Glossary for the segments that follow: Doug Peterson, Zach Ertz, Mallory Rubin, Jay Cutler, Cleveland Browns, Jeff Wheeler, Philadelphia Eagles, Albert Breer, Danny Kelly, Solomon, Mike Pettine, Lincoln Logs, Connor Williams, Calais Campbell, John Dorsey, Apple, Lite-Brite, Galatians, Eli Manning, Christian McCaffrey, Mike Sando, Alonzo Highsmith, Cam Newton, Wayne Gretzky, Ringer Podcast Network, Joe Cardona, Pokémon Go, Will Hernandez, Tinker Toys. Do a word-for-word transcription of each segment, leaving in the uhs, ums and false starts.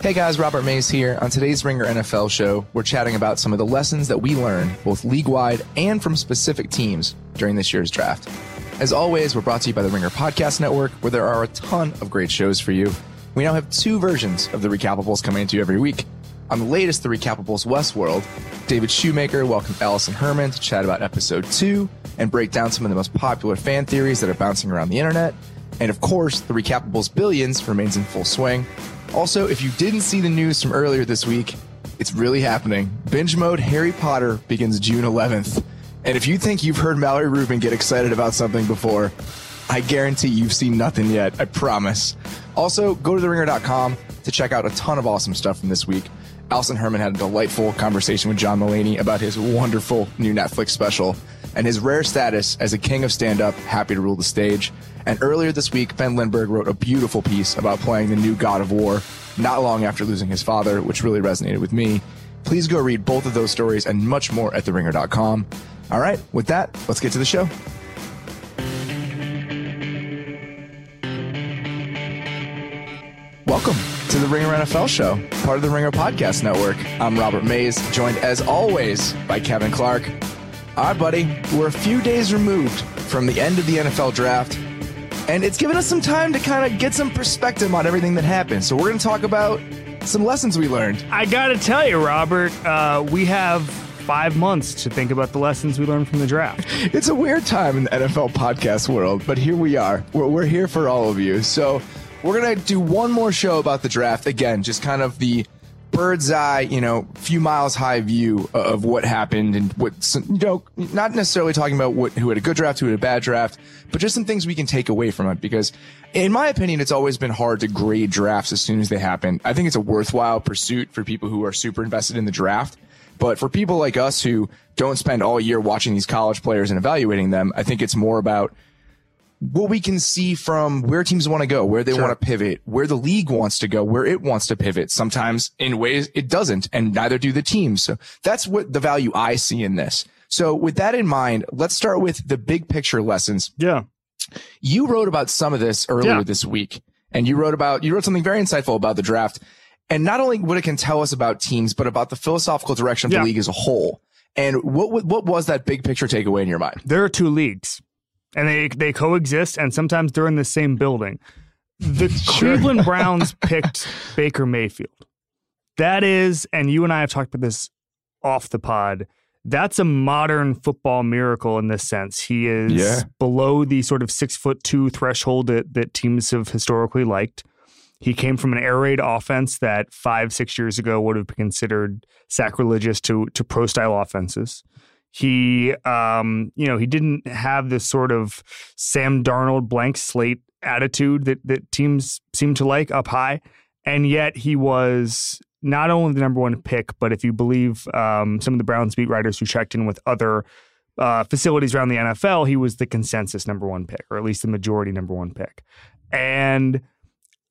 Hey guys, Robert Mays here. On today's Ringer N F L show, we're chatting about some of the lessons that we learned, both league-wide and from specific teams during this year's draft. As always, we're brought to you by the Ringer Podcast Network, where there are a ton of great shows for you. We now have two versions of the Recapables coming to you every week. On the latest, the Recapables Westworld, David Shoemaker welcomed Allison Herman to chat about episode two and break down some of the most popular fan theories that are bouncing around the internet. And of course, the Recapables Billions remains in full swing. Also, if you didn't see the news from earlier this week, it's really happening. Binge Mode Harry Potter begins June eleventh. And if you think you've heard Mallory Rubin get excited about something before, I guarantee you've seen nothing yet. I promise. Also, go to the ringer dot com to check out a ton of awesome stuff from this week. Allison Herman had a delightful conversation with John Mulaney about his wonderful new Netflix special and his rare status as a king of stand-up, happy to rule the stage. And earlier this week, Ben Lindbergh wrote a beautiful piece about playing the new God of War not long after losing his father, which really resonated with me. Please go read both of those stories and much more at the ringer dot com. All right, with that, let's get to the show. Welcome to the Ringer N F L show, part of the Ringer Podcast Network. I'm Robert Mays, joined as always by Kevin Clark. All right, buddy, we're a few days removed from the end of the N F L draft, and it's given us some time to kind of get some perspective on everything that happened. So we're going to talk about some lessons we learned. I got to tell you, Robert, uh, we have five months to think about the lessons we learned from the draft. It's a weird time in the N F L podcast world, but here we are. We're, we're here for all of you. So we're going to do one more show about the draft. Again, just kind of the bird's eye, you know, few miles high view of what happened and what, you know, not necessarily talking about what, who had a good draft, who had a bad draft, but just some things we can take away from it. Because in my opinion, it's always been hard to grade drafts as soon as they happen. I think it's a worthwhile pursuit for people who are super invested in the draft. But for people like us who don't spend all year watching these college players and evaluating them, I think it's more about what we can see from where teams want to go, where they sure. want to pivot, where the league wants to go, where it wants to pivot. Sometimes in ways it doesn't, and neither do the teams. So that's what the value I see in this. So with that in mind, let's start with the big picture lessons. Yeah. You wrote about some of this earlier yeah. this week, and you wrote about, you wrote something very insightful about the draft. And not only what it can tell us about teams, but about the philosophical direction of yeah. the league as a whole. And what what was that big picture takeaway in your mind? There are two leagues, and they, they coexist, and sometimes they're in the same building. The sure. Cleveland Browns picked Baker Mayfield. That is, and you and I have talked about this off the pod, that's a modern football miracle in this sense. He is yeah. below the sort of six foot two threshold that, that teams have historically liked. He came from an air raid offense that five, six years ago would have been considered sacrilegious to to pro-style offenses. He, um, you know, he didn't have this sort of Sam Darnold blank slate attitude that that teams seem to like up high, and yet he was not only the number one pick, but if you believe um, some of the Browns beat writers who checked in with other uh, facilities around the N F L, he was the consensus number one pick, or at least the majority number one pick, and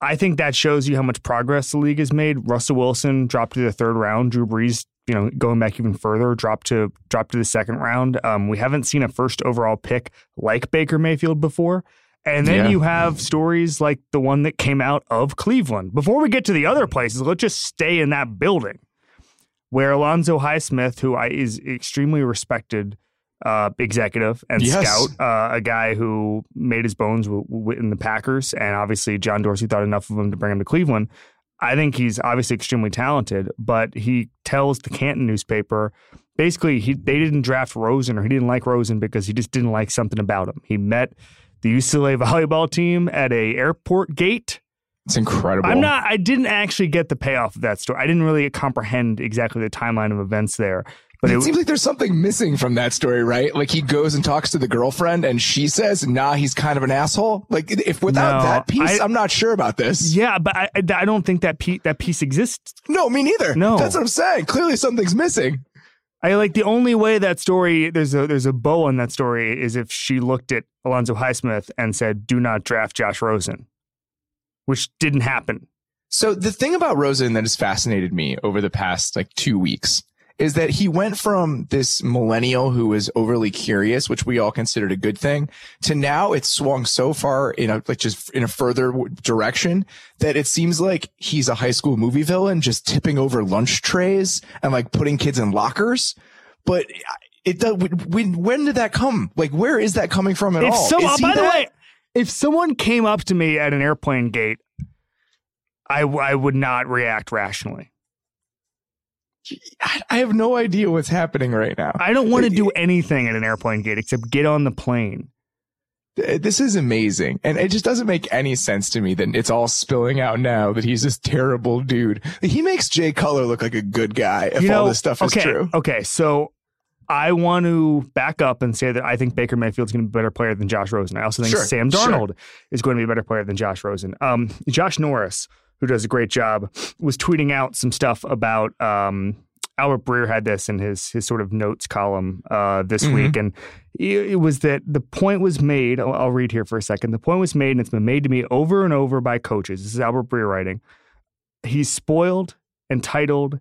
I think that shows you how much progress the league has made. Russell Wilson dropped to the third round. Drew Brees, you know, going back even further, dropped to dropped to the second round. Um, we haven't seen a first overall pick like Baker Mayfield before. And then yeah. you have stories like the one that came out of Cleveland. Before we get to the other places, let's just stay in that building where Alonzo Highsmith, who I, is extremely respected Uh, executive and yes. scout, uh, a guy who made his bones w- w- in the Packers, and obviously John Dorsey thought enough of him to bring him to Cleveland. I think he's obviously extremely talented, but he tells the Canton newspaper, basically he, they didn't draft Rosen, or he didn't like Rosen because he just didn't like something about him. He met the U C L A volleyball team at a airport gate. It's incredible. I'm not, I didn't actually get the payoff of that story. I didn't really comprehend exactly the timeline of events there. But it, it seems like there's something missing from that story, right? Like he goes and talks to the girlfriend and she says, nah, he's kind of an asshole. Like if without no, that piece, I, I'm not sure about this. Yeah, but I, I don't think that, pe- that piece exists. No, me neither. No. That's what I'm saying. Clearly something's missing. I like the only way that story, there's a there's a bow on that story, is if she looked at Alonzo Highsmith and said, do not draft Josh Rosen, which didn't happen. So the thing about Rosen that has fascinated me over the past like two weeks is that he went from this millennial who was overly curious, which we all considered a good thing, to now it's swung so far in a, like just in a further direction that it seems like he's a high school movie villain, just tipping over lunch trays and like putting kids in lockers. But it, it when, when did that come? Like, where is that coming from at if all? So, is by the that? way, if someone came up to me at an airplane gate, I, I would not react rationally. I have no idea what's happening right now. I don't want to do anything at an airplane gate except get on the plane. This is amazing. And it just doesn't make any sense to me that it's all spilling out now that he's this terrible dude. He makes Jay Cutler look like a good guy if you know, all this stuff okay, is true. Okay, so I want to back up and say that I think Baker Mayfield's going to be a better player than Josh Rosen. I also think sure, Sam Darnold sure. is going to be a better player than Josh Rosen. Um, Josh Norris, who does a great job, was tweeting out some stuff about um, Albert Breer had this in his his sort of notes column uh, this mm-hmm. week. And it, it was that the point was made. I'll, I'll read here for a second. The point was made, and it's been made to me over and over by coaches. This is Albert Breer writing. He's spoiled, entitled,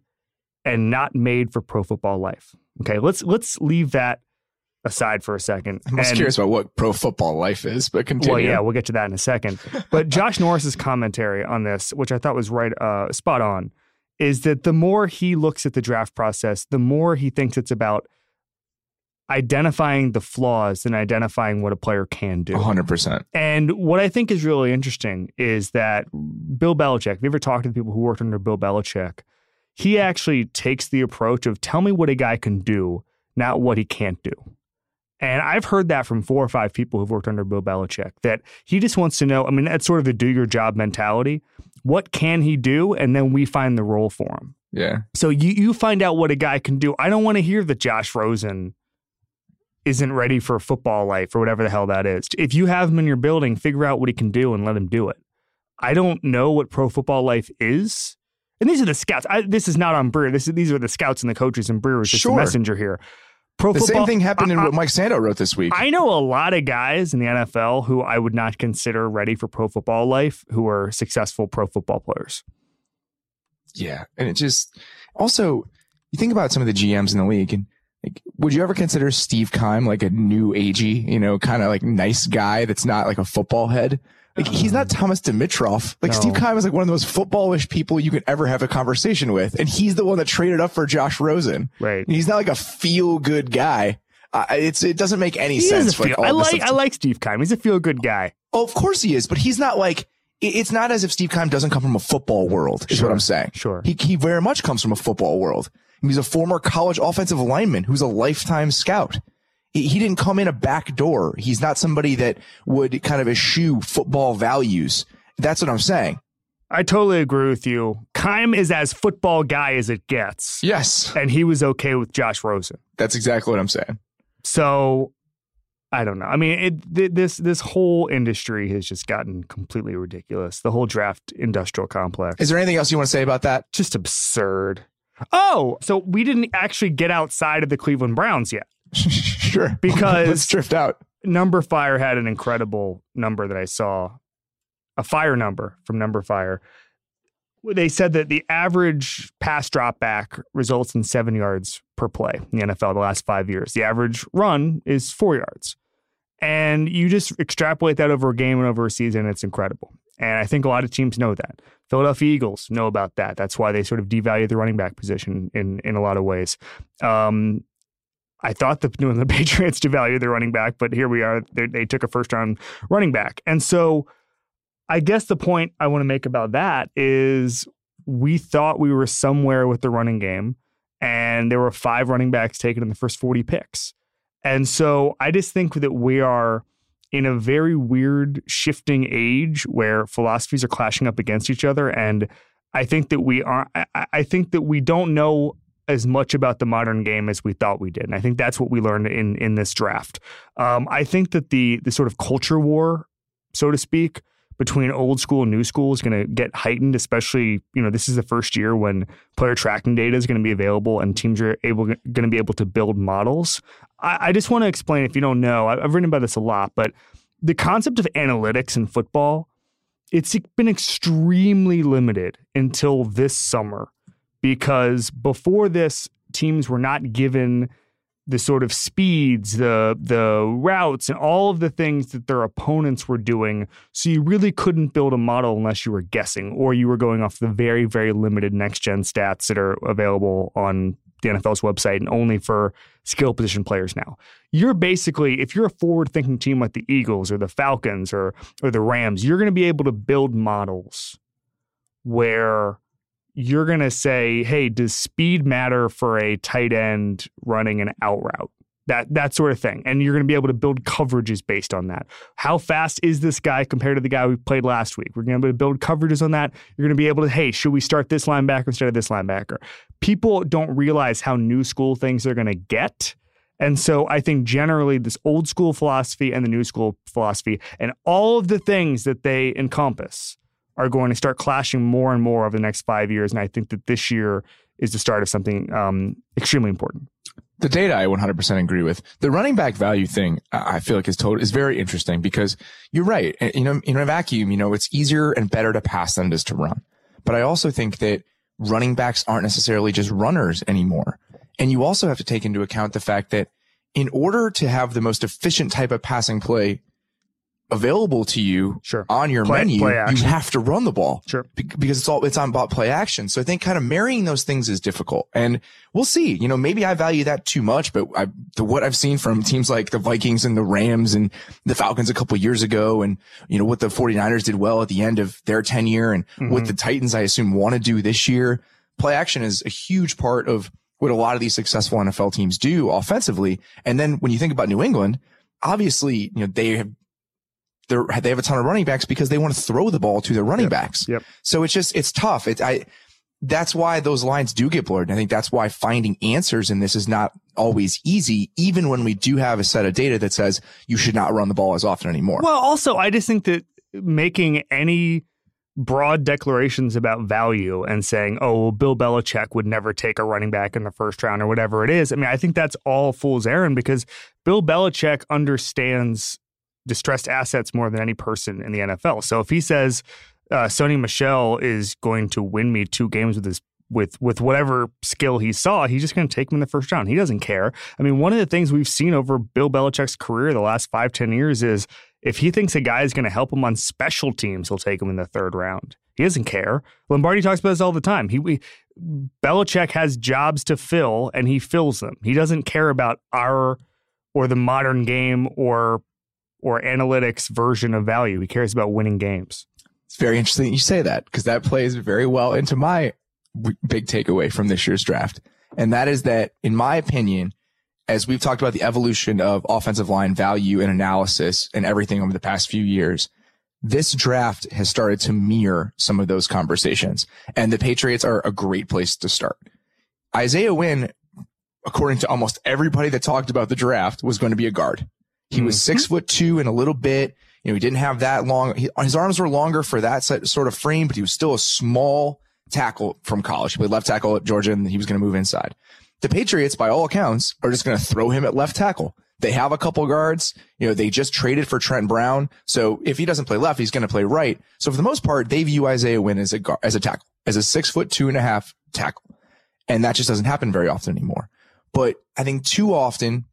and not made for pro football life. Okay, let's let's leave that aside for a second. I'm just and, curious about what pro football life is, but continue. Well, yeah, we'll get to that in a second. But Josh Norris's commentary on this, which I thought was right, uh, spot on, is that the more he looks at the draft process, the more he thinks it's about identifying the flaws and identifying what a player can do. one hundred percent. And what I think is really interesting is that Bill Belichick, if you ever talk to the people who worked under Bill Belichick, he actually takes the approach of tell me what a guy can do, not what he can't do. And I've heard that from four or five people who've worked under Bill Belichick, that he just wants to know, I mean, that's sort of the do your job mentality. What can he do? And then we find the role for him. Yeah. So you, you find out what a guy can do. I don't want to hear that Josh Rosen isn't ready for football life or whatever the hell that is. If you have him in your building, figure out what he can do and let him do it. I don't know what pro football life is. And these are the scouts. I, this is not on Breer. This is, these are the scouts and the coaches, and Breer is just sure. the messenger here. Pro the football, same thing happened in I, what Mike Sando wrote this week. I know a lot of guys in the N F L who I would not consider ready for pro football life who are successful pro football players. Yeah. And it just also, you think about some of the G Ms in the league, and like, would you ever consider Steve Keim like a new agey, you know, kind of like nice guy that's not like a football head? Like, he's not Thomas Dimitroff. Like, no. Steve Keim is like one of the most footballish people you could ever have a conversation with. And he's the one that traded up for Josh Rosen. Right. And he's not like a feel good guy. Uh, it's, it doesn't make any he sense. Feel, like, I like, I like Steve Keim. He's a feel good guy. Oh, of course he is. But he's not like, it's not as if Steve Keim doesn't come from a football world is sure. what I'm saying. Sure. He, he very much comes from a football world. He's a former college offensive lineman who's a lifetime scout. He didn't come in a back door. He's not somebody that would kind of eschew football values. That's what I'm saying. I totally agree with you. Keim is as football guy as it gets. Yes. And he was okay with Josh Rosen. That's exactly what I'm saying. So, I don't know. I mean, it, th- this this whole industry has just gotten completely ridiculous. The whole draft industrial complex. Is there anything else you want to say about that? Just absurd. Oh, so we didn't actually get outside of the Cleveland Browns yet. Sure. Because let's drift out. Number Fire had an incredible number that I saw, a fire number from Number Fire. They said that the average pass drop back results in seven yards per play in the N F L the last five years. The average run is four yards. And you just extrapolate that over a game and over a season, it's incredible. And I think a lot of teams know that. Philadelphia Eagles know about that. That's why they sort of devalue the running back position in, in a lot of ways. Um, I thought the New England Patriots devalued their running back, but here we are. They, they took a first-round running back. And so I guess the point I want to make about that is we thought we were somewhere with the running game, and there were five running backs taken in the first forty picks. And so I just think that we are in a very weird shifting age where philosophies are clashing up against each other, and I think that we are. I, I think that we don't know as much about the modern game as we thought we did. And I think that's what we learned in, in this draft. Um, I think that the, the sort of culture war, so to speak, between old school and new school is going to get heightened, especially, you know, this is the first year when player tracking data is going to be available and teams are able going to be able to build models. I, I just want to explain, if you don't know, I've written about this a lot, but the concept of analytics in football, it's been extremely limited until this summer. Because before this, teams were not given the sort of speeds, the the routes, and all of the things that their opponents were doing. So you really couldn't build a model unless you were guessing, or you were going off the very, very limited next-gen stats that are available on the N F L's website and only for skill position players now. You're basically, if you're a forward-thinking team like the Eagles or the Falcons or or the Rams, you're going to be able to build models where you're going to say, hey, does speed matter for a tight end running an out route? That that sort of thing. And you're going to be able to build coverages based on that. How fast is this guy compared to the guy we played last week? We're going to be able to build coverages on that. You're going to be able to, hey, should we start this linebacker instead of this linebacker? People don't realize how new school things are going to get. And so I think generally this old school philosophy and the new school philosophy and all of the things that they encompass are going to start clashing more and more over the next five years. And I think that this year is the start of something um, extremely important. The data I one hundred percent agree with. The running back value thing, I feel like is total, is very interesting because you're right. You know, in a vacuum, you know, it's easier and better to pass than it is to run. But I also think that running backs aren't necessarily just runners anymore. And you also have to take into account the fact that in order to have the most efficient type of passing play available to you sure. on your play, menu, play you have to run the ball sure. because it's all, it's on bot play action. So I think kind of marrying those things is difficult, and we'll see, you know, maybe I value that too much, but I, the, what I've seen from teams like the Vikings and the Rams and the Falcons a couple years ago, and you know, what the 49ers did well at the end of their tenure, and mm-hmm. what the Titans, I assume, want to do this year. Play action is a huge part of what a lot of these successful N F L teams do offensively. And then when you think about New England, obviously, you know, they have, They're, they have a ton of running backs because they want to throw the ball to their running yep. backs. Yep. So it's just, it's tough. It, I, that's why those lines do get blurred. And I think that's why finding answers in this is not always easy, even when we do have a set of data that says you should not run the ball as often anymore. Well, also, I just think that making any broad declarations about value and saying, oh, well, Bill Belichick would never take a running back in the first round or whatever it is. I mean, I think that's all fool's errand because Bill Belichick understands distressed assets more than any person in the N F L. So if he says uh, Sonny Michel is going to win me two games with his with with whatever skill he saw, he's just going to take him in the first round. He doesn't care. I mean, one of the things we've seen over Bill Belichick's career the last five, ten years is if he thinks a guy is going to help him on special teams, he'll take him in the third round. He doesn't care. Lombardi talks about this all the time. He we, Belichick has jobs to fill, and he fills them. He doesn't care about our or the modern game or or analytics version of value. He cares about winning games. It's very interesting that you say that because that plays very well into my big takeaway from this year's draft. And that is that, in my opinion, as we've talked about the evolution of offensive line value and analysis and everything over the past few years, this draft has started to mirror some of those conversations. And the Patriots are a great place to start. Isaiah Wynn, according to almost everybody that talked about the draft, was going to be a guard. He was six foot two and a little bit. You know, he didn't have that long. He, his arms were longer for that sort of frame, but he was still a small tackle from college. He played left tackle at Georgia, and he was going to move inside. The Patriots, by all accounts, are just going to throw him at left tackle. They have a couple guards. You know, they just traded for Trent Brown. So if he doesn't play left, he's going to play right. So for the most part, they view Isaiah Wynn as a guard, as a tackle, as a six foot two and a half tackle. And that just doesn't happen very often anymore. But I think too often,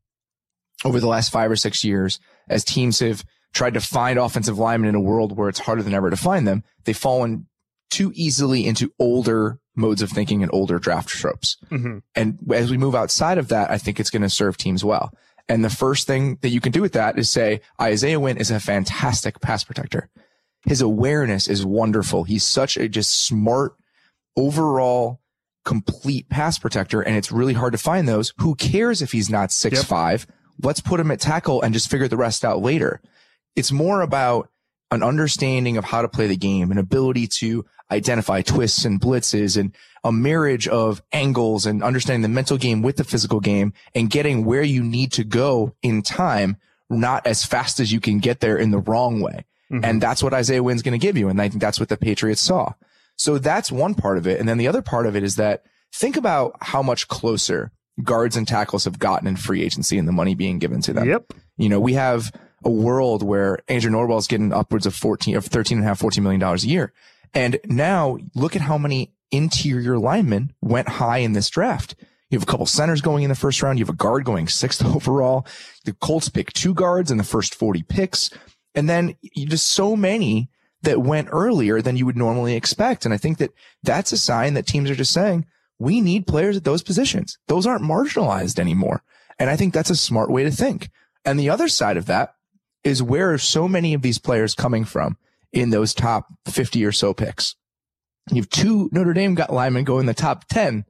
over the last five or six years, as teams have tried to find offensive linemen in a world where it's harder than ever to find them, they've fallen too easily into older modes of thinking and older draft tropes. Mm-hmm. And as we move outside of that, I think it's going to serve teams well. And the first thing that you can do with that is say, Isaiah Wynn is a fantastic pass protector. His awareness is wonderful. He's such a just smart, overall complete pass protector. And it's really hard to find those. Who cares if he's not six foot five? Yep. Let's put him at tackle and just figure the rest out later. It's more about an understanding of how to play the game, an ability to identify twists and blitzes and a marriage of angles and understanding the mental game with the physical game and getting where you need to go in time, not as fast as you can get there in the wrong way. Mm-hmm. And that's what Isaiah Wynn's going to give you. And I think that's what the Patriots saw. So that's one part of it. And then the other part of it is that think about how much closer guards and tackles have gotten in free agency and the money being given to them. Yep. You know, we have a world where Andrew Norwell's getting upwards of fourteen, of thirteen and a half, fourteen million dollars a year. And now look at how many interior linemen went high in this draft. You have a couple centers going in the first round. You have a guard going sixth overall. The Colts pick two guards in the first forty picks. And then you just so many that went earlier than you would normally expect. And I think that that's a sign that teams are just saying, we need players at those positions. Those aren't marginalized anymore. And I think that's a smart way to think. And the other side of that is, where are so many of these players coming from in those top fifty or so picks? You have two Notre Dame got linemen go in the top ten,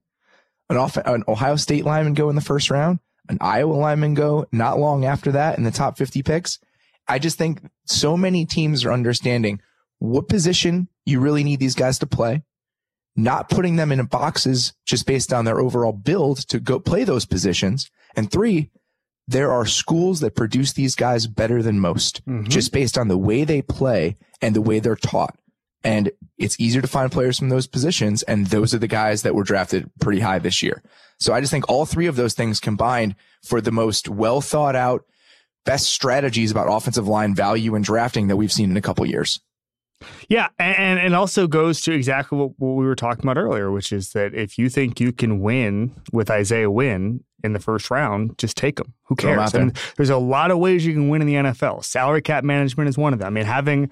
an, off, an Ohio State lineman go in the first round, an Iowa lineman go not long after that in the top fifty picks. I just think so many teams are understanding what position you really need these guys to play, not putting them in boxes just based on their overall build to go play those positions. And three, there are schools that produce these guys better than most, mm-hmm. just based on the way they play and the way they're taught. And it's easier to find players from those positions. And those are the guys that were drafted pretty high this year. So I just think all three of those things combined for the most well thought out, best strategies about offensive line value and drafting that we've seen in a couple years. Yeah. And it also goes to exactly what, what we were talking about earlier, which is that if you think you can win with Isaiah Wynn in the first round, just take them. Who cares? And there's a lot of ways you can win in the N F L. Salary cap management is one of them. I mean, having,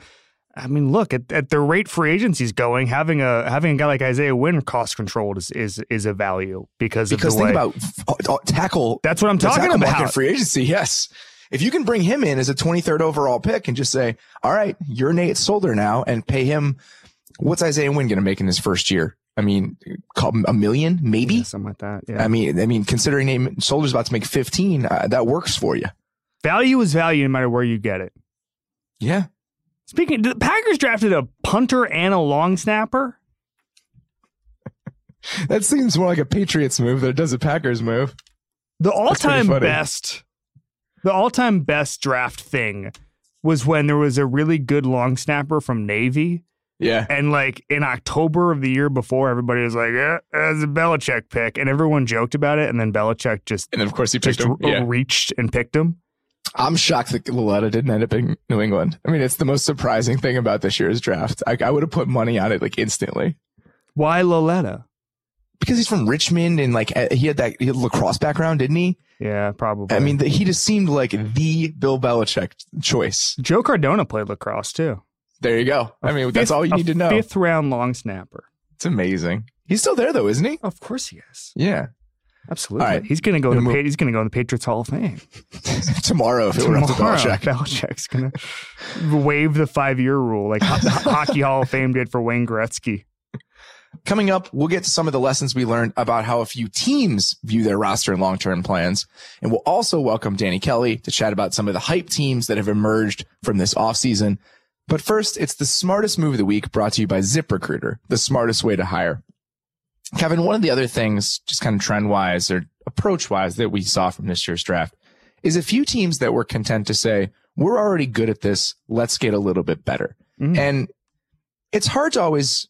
I mean, look at, at the rate free agency's going, having a, having a guy like Isaiah Wynn cost controlled is, is, is a value because of because the way. Because think about tackle. That's what I'm talking about. Free agency. Yes. If you can bring him in as a twenty-third overall pick and just say, all right, you're Nate Solder now, and pay him. What's Isaiah Wynn going to make in his first year? I mean, a million, maybe yeah, something like that. Yeah. I mean, I mean, considering Nate Solder's about to make fifteen, uh, that works for you. Value is value no matter where you get it. Yeah. Speaking, the Packers drafted a punter and a long snapper. That seems more like a Patriots move than it does a Packers move. The all-time best. The all-time best draft thing was when there was a really good long snapper from Navy. Yeah. And like in October of the year before, everybody was like, yeah, that's a Belichick pick. And everyone joked about it. And then Belichick just, and of course he picked him. Yeah. reached and picked him. I'm shocked that Loletta didn't end up in New England. I mean, it's the most surprising thing about this year's draft. I, I would have put money on it like instantly. Why Loletta? Because he's from Richmond and like he had that he had a lacrosse background, didn't he? Yeah, probably. I mean, the, he just seemed like the Bill Belichick choice. Joe Cardona played lacrosse, too. There you go. A I mean, fifth, that's all you need to know. Fifth round long snapper. It's amazing. He's still there, though, isn't he? Of course he is. Yeah. Absolutely. Right. He's going go to pa- he's gonna go in the Patriots Hall of Fame. Tomorrow, if it Tomorrow, were up to Belichick. Belichick's going to waive the five-year rule like the Hockey Hall of Fame did for Wayne Gretzky. Coming up, we'll get to some of the lessons we learned about how a few teams view their roster and long-term plans. And we'll also welcome Danny Kelly to chat about some of the hype teams that have emerged from this offseason. But first, it's the smartest move of the week brought to you by ZipRecruiter, the smartest way to hire. Kevin, one of the other things, just kind of trend-wise or approach-wise that we saw from this year's draft is a few teams that were content to say, we're already good at this. Let's get a little bit better. Mm. And it's hard to always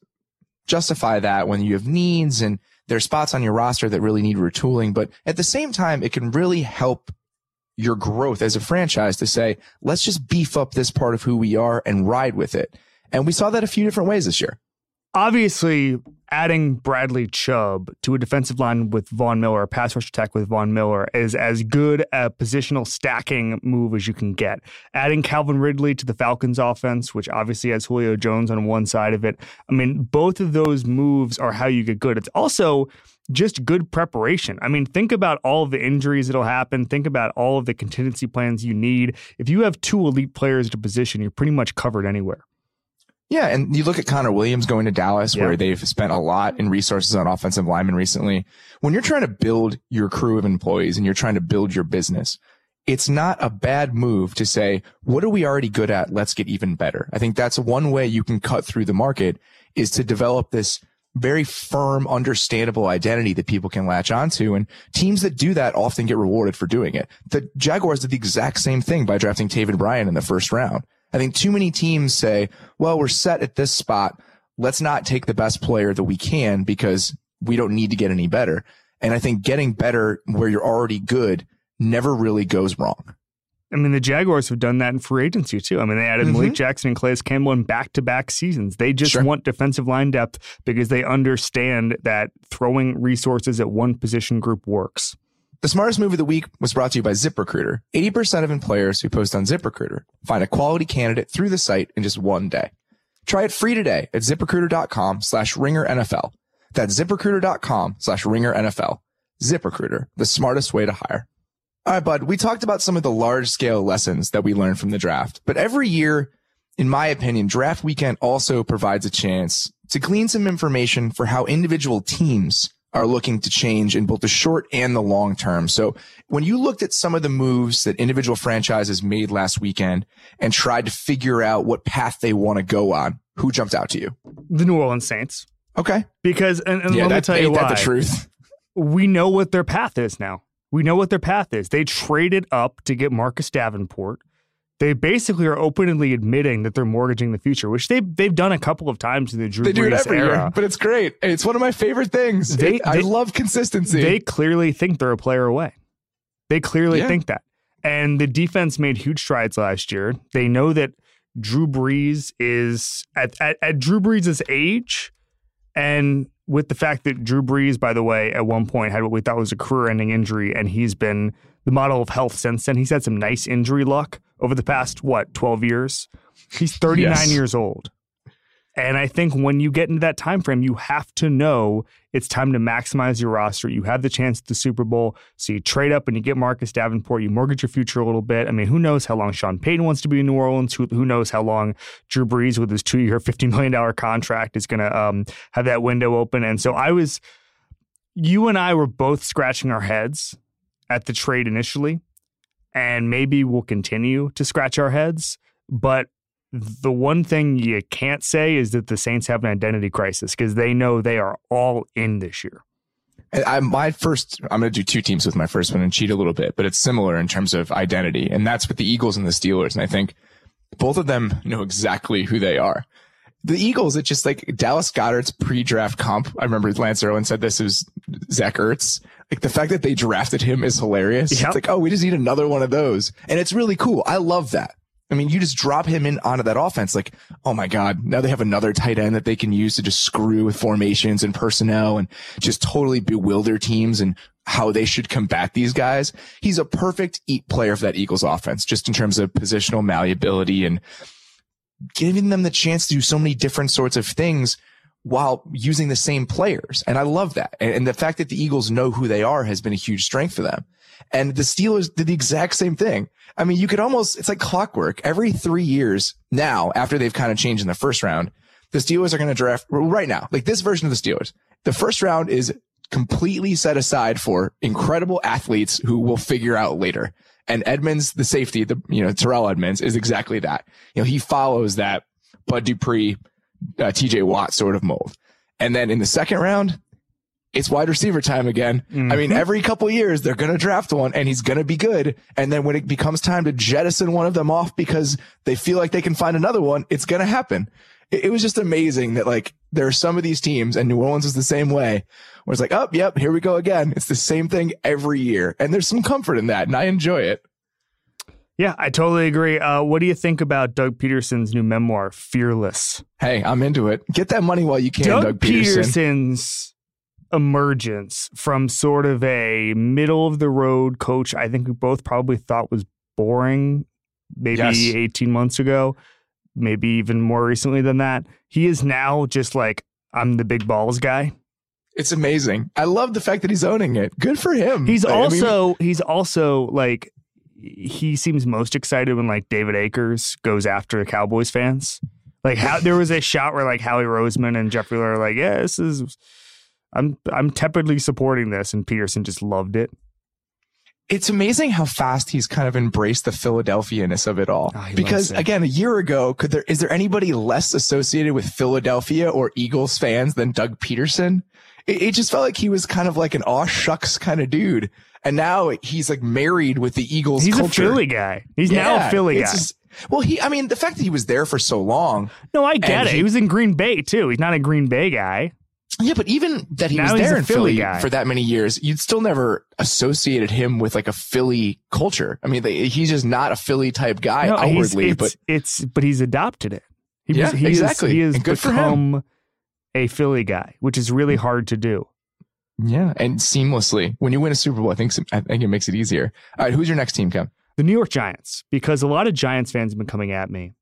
justify that when you have needs and there are spots on your roster that really need retooling. But at the same time, it can really help your growth as a franchise to say, let's just beef up this part of who we are and ride with it. And we saw that a few different ways this year. Obviously, adding Bradley Chubb to a defensive line with Von Miller, a pass rush attack with Von Miller, is as good a positional stacking move as you can get. Adding Calvin Ridley to the Falcons offense, which obviously has Julio Jones on one side of it. I mean, both of those moves are how you get good. It's also just good preparation. I mean, think about all of the injuries that'll happen. Think about all of the contingency plans you need. If you have two elite players at a position, you're pretty much covered anywhere. Yeah, and you look at Connor Williams going to Dallas, where yeah. they've spent a lot in resources on offensive linemen recently. When you're trying to build your crew of employees and you're trying to build your business, it's not a bad move to say, what are we already good at? Let's get even better. I think that's one way you can cut through the market, is to develop this very firm, understandable identity that people can latch onto. And teams that do that often get rewarded for doing it. The Jaguars did the exact same thing by drafting Taven Bryan in the first round. I think too many teams say, well, we're set at this spot. Let's not take the best player that we can because we don't need to get any better. And I think getting better where you're already good never really goes wrong. I mean, the Jaguars have done that in free agency, too. I mean, they added mm-hmm. Malik Jackson and Calais Campbell in back-to-back seasons. They just sure. want defensive line depth because they understand that throwing resources at one position group works. The Smartest Move of the Week was brought to you by ZipRecruiter. eighty percent of employers who post on ZipRecruiter find a quality candidate through the site in just one day. Try it free today at ZipRecruiter.com slash Ringer NFL. That's ZipRecruiter.com slash Ringer NFL. ZipRecruiter, the smartest way to hire. All right, bud, we talked about some of the large-scale lessons that we learned from the draft. But every year, in my opinion, draft weekend also provides a chance to glean some information for how individual teams are looking to change in both the short and the long term. So when you looked at some of the moves that individual franchises made last weekend and tried to figure out what path they want to go on, who jumped out to you? The New Orleans Saints. Okay. Because, and, and yeah, let that, me tell you why. Ain't that the truth? We know what their path is now. We know what their path is. They traded up to get Marcus Davenport. They basically are openly admitting that they're mortgaging the future, which they've, they've done a couple of times in the Drew Brees era. They do it every year, but it's great. It's one of my favorite things. They, it, they, I love consistency. They clearly think they're a player away. They clearly yeah. think that. And the defense made huge strides last year. They know that Drew Brees is, at, at, at Drew Brees' age, and with the fact that Drew Brees, by the way, at one point had what we thought was a career-ending injury, and he's been the model of health since then. He's had some nice injury luck over the past, what, twelve years? He's thirty-nine yes. years old. And I think when you get into that time frame, you have to know it's time to maximize your roster. You have the chance at the Super Bowl. So you trade up and you get Marcus Davenport. You mortgage your future a little bit. I mean, who knows how long Sean Payton wants to be in New Orleans? Who, who knows how long Drew Brees with his two-year fifty million dollars contract is going to um, have that window open. And so I was, you and I were both scratching our heads at the trade initially. And maybe we'll continue to scratch our heads. But the one thing you can't say is that the Saints have an identity crisis because they know they are all in this year. I, my first, I'm going to do two teams with my first one and cheat a little bit, but it's similar in terms of identity. And that's with the Eagles and the Steelers. And I think both of them know exactly who they are. The Eagles, it's just like Dallas Goedert's pre-draft comp. I remember Lance Erwin said this is Zach Ertz. Like the fact that they drafted him is hilarious. Yep. It's like, oh, we just need another one of those. And it's really cool. I love that. I mean, you just drop him in onto that offense. Like, oh my God, now they have another tight end that they can use to just screw with formations and personnel and just totally bewilder teams and how they should combat these guys. He's a perfect eat player for that Eagles offense, just in terms of positional malleability and giving them the chance to do so many different sorts of things while using the same players. And I love that. And, and the fact that the Eagles know who they are has been a huge strength for them. And the Steelers did the exact same thing. I mean, you could almost, it's like clockwork. Every three years now, after they've kind of changed in the first round, the Steelers are going to draft right now, like this version of the Steelers. The first round is completely set aside for incredible athletes who we'll figure out later. And Edmonds, the safety, the, you know, Terrell Edmonds is exactly that. You know, he follows that Bud Dupree, uh, T J Watt sort of mold. And then in the second round, it's wide receiver time again. Mm-hmm. I mean, every couple of years, they're going to draft one and he's going to be good. And then when it becomes time to jettison one of them off because they feel like they can find another one, it's going to happen. It, it was just amazing that like there are some of these teams, and New Orleans is the same way, where it's like, oh, yep, here we go again. It's the same thing every year. And there's some comfort in that, and I enjoy it. Yeah, I totally agree. Uh, what do you think about Doug Peterson's new memoir, Fearless? Hey, I'm into it. Get that money while you can, Doug, Doug Peterson. Peterson's emergence from sort of a middle-of-the-road coach I think we both probably thought was boring maybe yes. eighteen months ago, maybe even more recently than that. He is now just like, I'm the big balls guy. It's amazing. I love the fact that he's owning it. Good for him. He's like, also, I mean, he's also like, he seems most excited when like David Akers goes after the Cowboys fans. Like how there was a shot where like Howie Roseman and Jeff Wheeler are like, yeah, this is... I'm I'm tepidly supporting this, and Peterson just loved it. It's amazing how fast he's kind of embraced the Philadelphia-ness of it all. Oh, because, again, a year ago, could there is there anybody less associated with Philadelphia or Eagles fans than Doug Peterson? It, it just felt like he was kind of like an aw shucks kind of dude. And now he's like married with the Eagles he's culture. He's a Philly guy. He's yeah, now a Philly guy. Just, well, he I mean, the fact that he was there for so long. No, I get it. He, he was in Green Bay, too. He's not a Green Bay guy. Yeah, but even that he now was there in Philly, Philly for that many years, you'd still never associated him with like a Philly culture. I mean, they, he's just not a Philly type guy no, outwardly, but it's but he's adopted it. He yeah, was, he exactly. Is, he has and good become for him. a Philly guy, which is really hard to do. Yeah, and seamlessly. When you win a Super Bowl, I think I think it makes it easier. All right, who's your next team, Kev? The New York Giants, because a lot of Giants fans have been coming at me.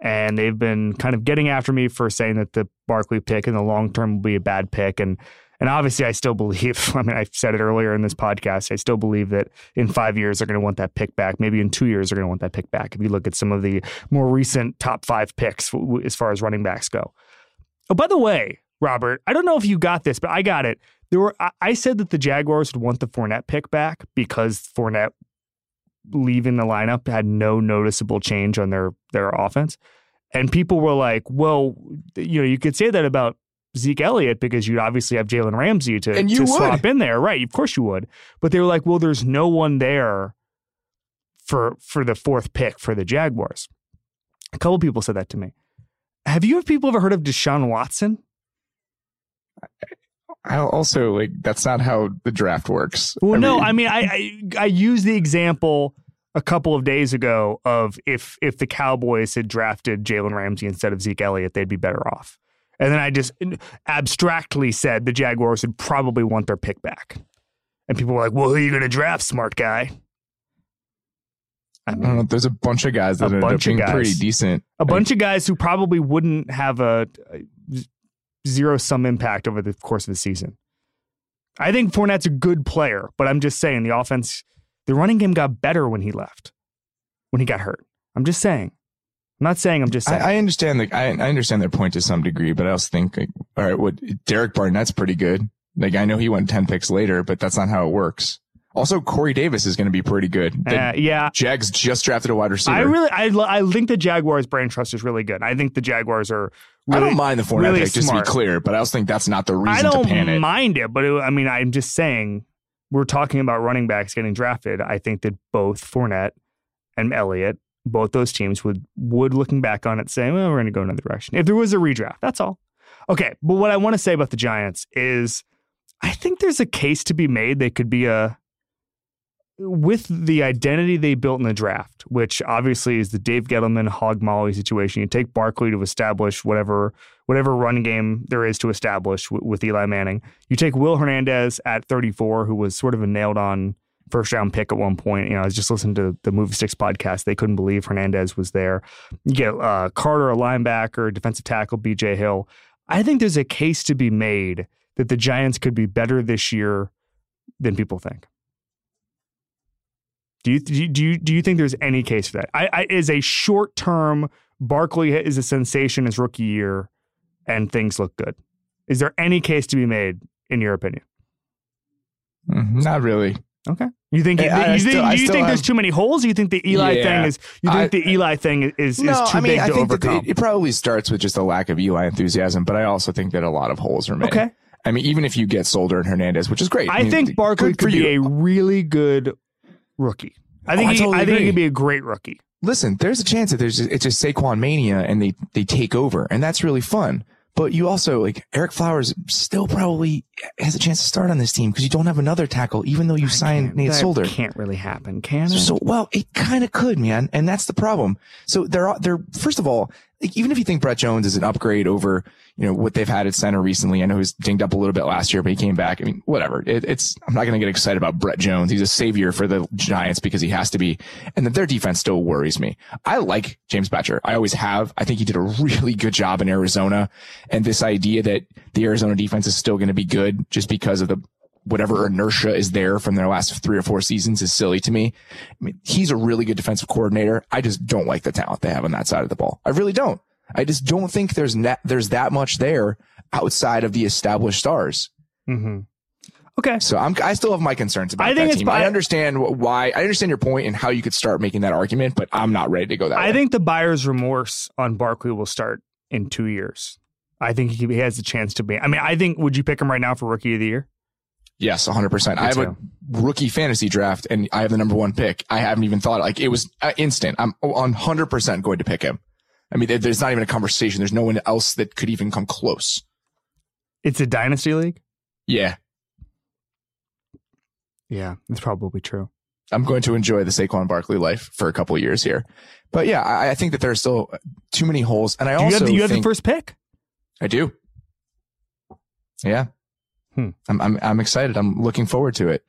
And they've been kind of getting after me for saying that the Barkley pick in the long term will be a bad pick. And and obviously I still believe, I mean, I said it earlier in this podcast, I still believe that in five years they're going to want that pick back. Maybe in two years they're going to want that pick back. If you look at some of the more recent top five picks as far as running backs go. Oh, by the way, Robert, I don't know if you got this, but I got it. There were I said that the Jaguars would want the Fournette pick back because Fournette leaving the lineup had no noticeable change on their, their offense. And people were like, well, you know, you could say that about Zeke Elliott because you'd obviously have Jalen Ramsey to, and you to would. swap in there. Right. Of course you would. But they were like, well, there's no one there for, for the fourth pick for the Jaguars. A couple people said that to me. Have you people ever heard of Deshaun Watson? I also like that's not how the draft works. Well, I no, mean, I mean, I, I I used the example a couple of days ago of if if the Cowboys had drafted Jalen Ramsey instead of Zeke Elliott, they'd be better off. And then I just abstractly said the Jaguars would probably want their pick back. And people were like, well, who are you going to draft, smart guy? I mean, I don't know. There's a bunch of guys that are being guys, pretty decent. A bunch I mean, of guys who probably wouldn't have a, a zero-sum impact over the course of the season. I think Fournette's a good player, but I'm just saying the offense, the running game got better when he left, when he got hurt. I'm just saying. I'm not saying I'm just saying. I, I understand the, I, I understand their point to some degree, but I also think, like, all right, what well, Derek Barnett's pretty good. Like, I know he went ten picks later, but that's not how it works. Also, Corey Davis is going to be pretty good. Uh, yeah. Jags just drafted a wide receiver. I really, I, I think the Jaguars' brand trust is really good. I think the Jaguars are really, I don't mind the Fournette really pick, smart. just to be clear, but I also think that's not the reason to pan it. I don't mind it, but it, I mean, I'm just saying we're talking about running backs getting drafted. I think that both Fournette and Elliott, both those teams would, would looking back on it, say, well, we're going to go another direction. If there was a redraft, that's all. Okay, but what I want to say about the Giants is I think there's a case to be made. They could be a... With the identity they built in the draft, which obviously is the Dave Gettleman, Hog Molly situation, you take Barkley to establish whatever whatever run game there is to establish w- with Eli Manning. You take Will Hernandez at thirty-four, who was sort of a nailed-on first-round pick at one point. You know, I was just listening to the Movie Sticks podcast. They couldn't believe Hernandez was there. You get uh, Carter, a linebacker, defensive tackle, B J Hill. I think there's a case to be made that the Giants could be better this year than people think. Do you do you do you think there's any case for that? I, I is a short term Barkley is a sensation his rookie year, and things look good. Is there any case to be made in your opinion? Not really. Okay. You think you, I, you, I still, think, you think have, there's too many holes? You think the Eli yeah, thing is you think I, the Eli thing is, is no, too I mean, big I to think overcome? The, it probably starts with just a lack of Eli enthusiasm, but I also think that a lot of holes remain. Okay. I mean, even if you get Solder and Hernandez, which is great, I, I mean, think Barkley could be you. a really good. Rookie. I think oh, I, totally he, I think he could be a great rookie. Listen, there's a chance that there's just, it's just Saquon mania and they, they take over and that's really fun. But you also like Eric Flowers still probably has a chance to start on this team because you don't have another tackle, even though you signed Nate Solder. That can't really happen, can it? So, well, it kind of could, man. And that's the problem. So they're, they're, first of all, like, even if you think Brett Jones is an upgrade over, you know, what they've had at center recently, I know he's dinged up a little bit last year, but he came back. I mean, whatever. It, it's, I'm not going to get excited about Brett Jones. He's a savior for the Giants because he has to be. And that their defense still worries me. I like James Batcher. I always have. I think he did a really good job in Arizona. And this idea that the Arizona defense is still going to be good just because of the whatever inertia is there from their last three or four seasons is silly to me. I mean, he's a really good defensive coordinator. I just don't like the talent they have on that side of the ball. I really don't. I just don't think there's na- there's that much there outside of the established stars. Mm-hmm. Okay. So I'm, I still have my concerns about I think that it's team. Bi- I understand why. I understand your point and how you could start making that argument, but I'm not ready to go that I way. I think the buyer's remorse on Barkley will start in two years. I think he has a chance to be. I mean, I think, would you pick him right now for rookie of the year? Yes, one hundred percent. I have a rookie fantasy draft and I have the number one pick. I haven't even thought like it was instant. I'm one hundred percent going to pick him. I mean, there's not even a conversation. There's no one else that could even come close. It's a dynasty league? Yeah. Yeah, that's probably true. I'm going to enjoy the Saquon Barkley life for a couple of years here. But yeah, I, I think that there are still too many holes. And I do also you have the, you have think, the first pick? I do. Yeah. Hmm. I'm, I'm, I'm excited. I'm looking forward to it.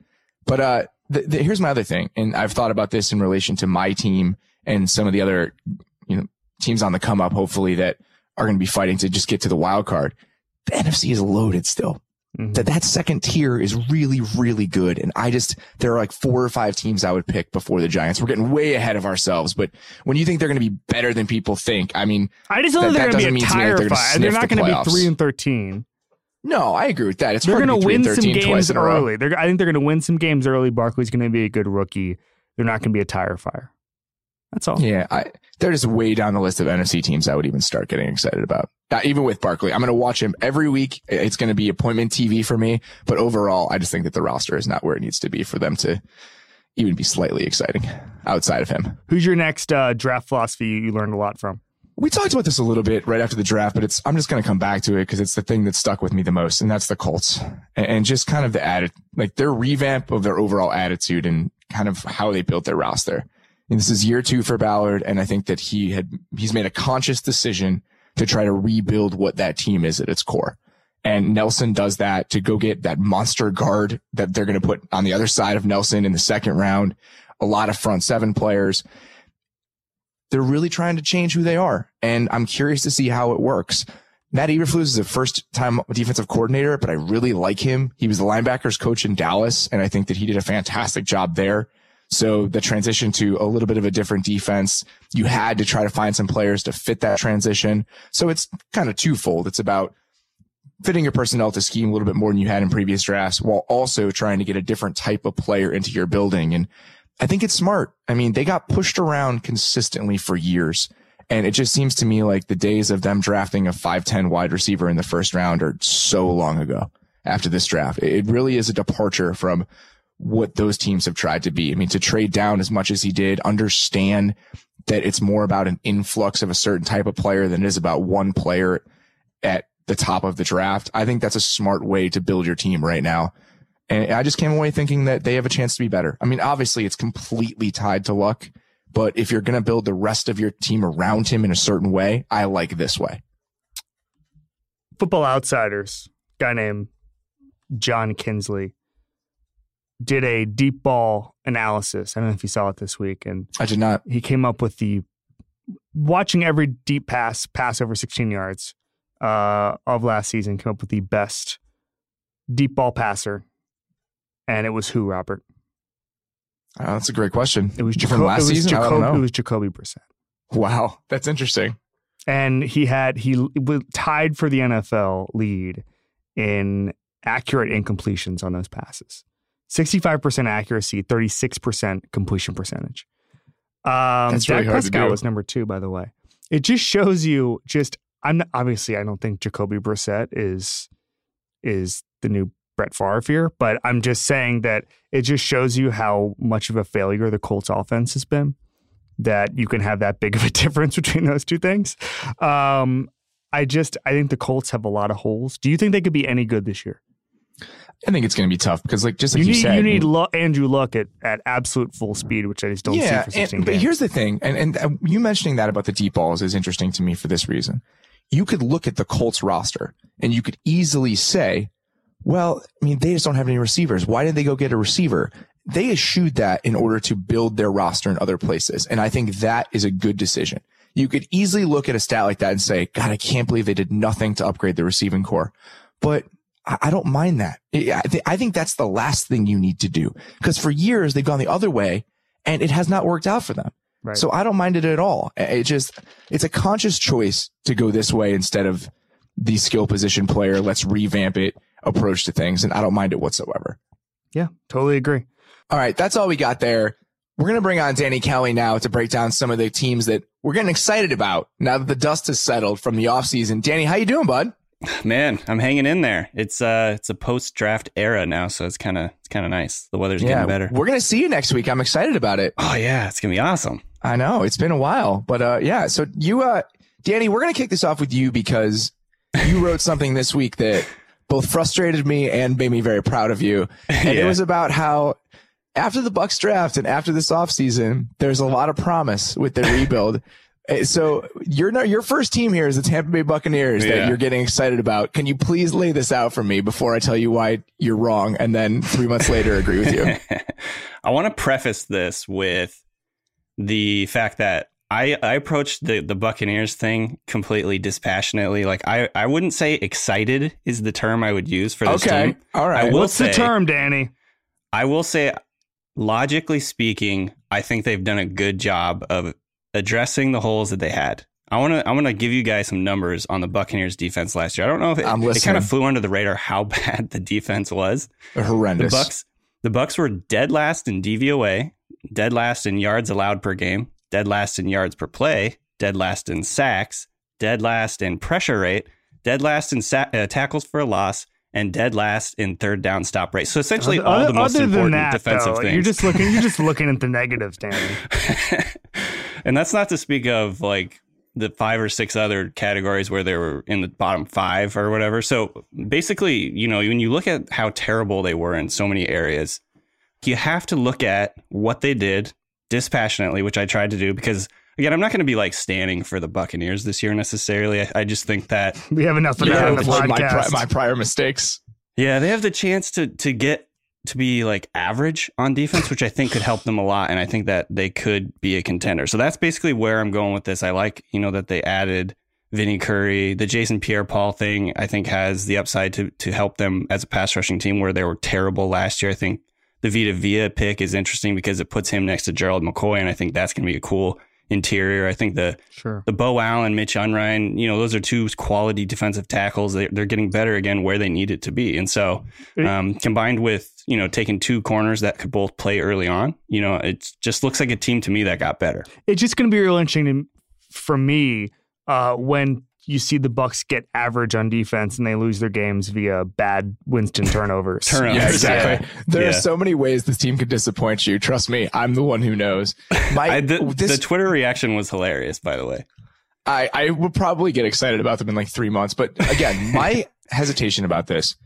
But uh, the, the, here's my other thing. And I've thought about this in relation to my team and some of the other, you know, teams on the come up, hopefully, that are going to be fighting to just get to the wild card. The N F C is loaded still. Mm-hmm. That that second tier is really, really good. And I just, there are like four or five teams I would pick before the Giants. We're getting way ahead of ourselves. But when you think they're going to be better than people think, I mean, I just don't think they're going to be a tire fire. They're not going to be three and thirteen. No, I agree with that. It's they're going to win some games early. They're, I think they're going to win some games early. Barkley's going to be a good rookie. They're not going to be a tire fire. That's all. Yeah, I, they're just way down the list of N F C teams I would even start getting excited about. Not even with Barkley. I'm going to watch him every week. It's going to be appointment T V for me. But overall, I just think that the roster is not where it needs to be for them to even be slightly exciting outside of him. Who's your next uh, draft philosophy you learned a lot from? We talked about this a little bit right after the draft, but it's I'm just going to come back to it because it's the thing that stuck with me the most, and that's the Colts. And, and just kind of the added, like their revamp of their overall attitude and kind of how they built their roster. And this is year two for Ballard, and I think that he had he's made a conscious decision to try to rebuild what that team is at its core. And Nelson does that to go get that monster guard that they're going to put on the other side of Nelson in the second round. A lot of front seven players. They're really trying to change who they are, and I'm curious to see how it works. Matt Eberflus is a first-time defensive coordinator, but I really like him. He was the linebackers coach in Dallas, and I think that he did a fantastic job there. So the transition to a little bit of a different defense, you had to try to find some players to fit that transition. So it's kind of twofold. It's about fitting your personnel to scheme a little bit more than you had in previous drafts, while also trying to get a different type of player into your building. And I think it's smart. I mean, they got pushed around consistently for years. And it just seems to me like the days of them drafting a five ten wide receiver in the first round are so long ago after this draft. It really is a departure from what those teams have tried to be. I mean, to trade down as much as he did, understand that it's more about an influx of a certain type of player than it is about one player at the top of the draft. I think that's a smart way to build your team right now. And I just came away thinking that they have a chance to be better. I mean, obviously it's completely tied to luck, but if you're going to build the rest of your team around him in a certain way, I like this way. Football Outsiders, guy named John Kinsley, did a deep ball analysis. I don't know if you saw it this week. And I did not. He came up with the watching every deep pass, pass over sixteen yards uh, of last season, came up with the best deep ball passer. And it was who, Robert? Oh, that's a great question. It was, Jaco- last it was season? Jacob- I don't know. It was Jacoby Brissett. Wow. That's interesting. And he had, he was tied for the N F L lead in accurate incompletions on those passes. sixty-five percent accuracy, thirty-six percent completion percentage. Um, That's really Dak hard Prescott to do. Was number two, by the way. It just shows you just, I'm not, obviously, I don't think Jacoby Brissett is, is the new Brett Favre here, but I'm just saying that it just shows you how much of a failure the Colts offense has been, that you can have that big of a difference between those two things. Um, I just, I think the Colts have a lot of holes. Do you think they could be any good this year? I think it's going to be tough because, like, just like you, need, you said, you need Lu- Andrew Luck at, at absolute full speed, which I just don't yeah, see for sixteen and, games. But here's the thing, and and uh, you mentioning that about the deep balls is interesting to me for this reason. You could look at the Colts roster and you could easily say, well, I mean, they just don't have any receivers. Why did they go get a receiver? They eschewed that in order to build their roster in other places, and I think that is a good decision. You could easily look at a stat like that and say, God, I can't believe they did nothing to upgrade the receiving core, but I don't mind that. I, th- I think that's the last thing you need to do because for years they've gone the other way and it has not worked out for them. Right. So I don't mind it at all. It just, it's a conscious choice to go this way instead of the skill position player. Let's revamp it approach to things. And I don't mind it whatsoever. Yeah, totally agree. All right. That's all we got there. We're going to bring on Danny Kelly now to break down some of the teams that we're getting excited about now that the dust has settled from the offseason. Danny, how you doing, bud? Man, I'm hanging in there. It's uh, it's a post-draft era now, so it's kind of it's kind of nice. The weather's yeah, getting better. We're going to see you next week. I'm excited about it. Oh, yeah. It's going to be awesome. I know. It's been a while. But, uh, yeah, so you, uh, Danny, we're going to kick this off with you because you wrote something this week that both frustrated me and made me very proud of you. And yeah. It was about how after the Bucks draft and after this offseason, there's a lot of promise with the rebuild. So your your first team here is the Tampa Bay Buccaneers yeah. that you're getting excited about. Can you please lay this out for me before I tell you why you're wrong and then three months later agree with you? I want to preface this with the fact that I, I approached the, the Buccaneers thing completely dispassionately. Like I, I wouldn't say excited is the term I would use for this okay. team. All right. I will What's say, the term, Danny? I will say, logically speaking, I think they've done a good job of addressing the holes that they had. I want to I want to give you guys some numbers on the Buccaneers defense last year. I don't know if it, it kind of flew under the radar how bad the defense was. Horrendous. The Bucs, the Bucs were dead last in D V O A, dead last in yards allowed per game, dead last in yards per play, dead last in sacks, dead last in pressure rate, dead last in sa- uh, tackles for a loss, and dead last in third down stop rate. So essentially other, all the most important that, defensive though, things. You're just looking you're just looking at the negatives, Danny. And that's not to speak of like the five or six other categories where they were in the bottom five or whatever. So basically, you know, when you look at how terrible they were in so many areas, you have to look at what they did dispassionately, which I tried to do because, again, I'm not going to be like standing for the Buccaneers this year necessarily. I, I just think that we have enough of that on the podcast. My, pri- my prior mistakes. Yeah, they have the chance to to get to be like average on defense, which I think could help them a lot. And I think that they could be a contender. So that's basically where I'm going with this. I like, you know, that they added Vinnie Curry, the Jason Pierre-Paul thing, I think has the upside to, to help them as a pass rushing team where they were terrible last year. I think the Vita Vea pick is interesting because it puts him next to Gerald McCoy. And I think that's going to be a cool interior. I think the, sure. the Bo Allen, Mitch Unrein, you know, those are two quality defensive tackles. They're, they're getting better again where they need it to be. And so um, combined with, you know, taking two corners that could both play early on, you know, it just looks like a team to me that got better. It's just going to be real interesting for me uh, when you see the Bucs get average on defense and they lose their games via bad Winston turnovers. turnovers. Yeah, exactly. Yeah. There yeah. are so many ways this team could disappoint you. Trust me, I'm the one who knows. My, I, the, this, the Twitter reaction was hilarious, by the way. I, I will probably get excited about them in like three months. But again, my hesitation about this,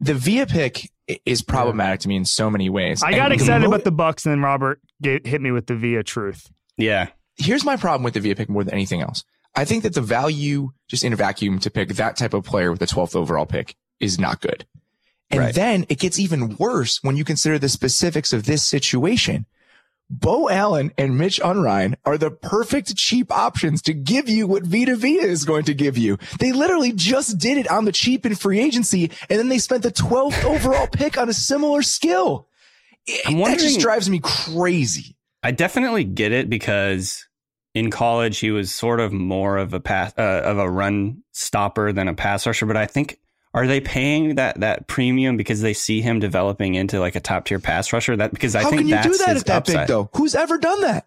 the Via pick is problematic to me in so many ways. I got and excited the mo- about the Bucs, and then Robert get, hit me with the Via truth. Yeah. Here's my problem with the Via pick more than anything else. I think that the value just in a vacuum to pick that type of player with the twelfth overall pick is not good. And right. then it gets even worse when you consider the specifics of this situation. Bo Allen and Mitch Unrein are the perfect cheap options to give you what Vita Vea is going to give you. They literally just did it on the cheap in free agency, and then they spent the twelfth overall pick on a similar skill. It, that just drives me crazy. I definitely get it because in college he was sort of more of a pass, uh, of a run stopper than a pass rusher, but I think are they paying that that premium because they see him developing into like a top tier pass rusher? That because I How think that's his upside. How can you do that at that upside. Big though? Who's ever done that?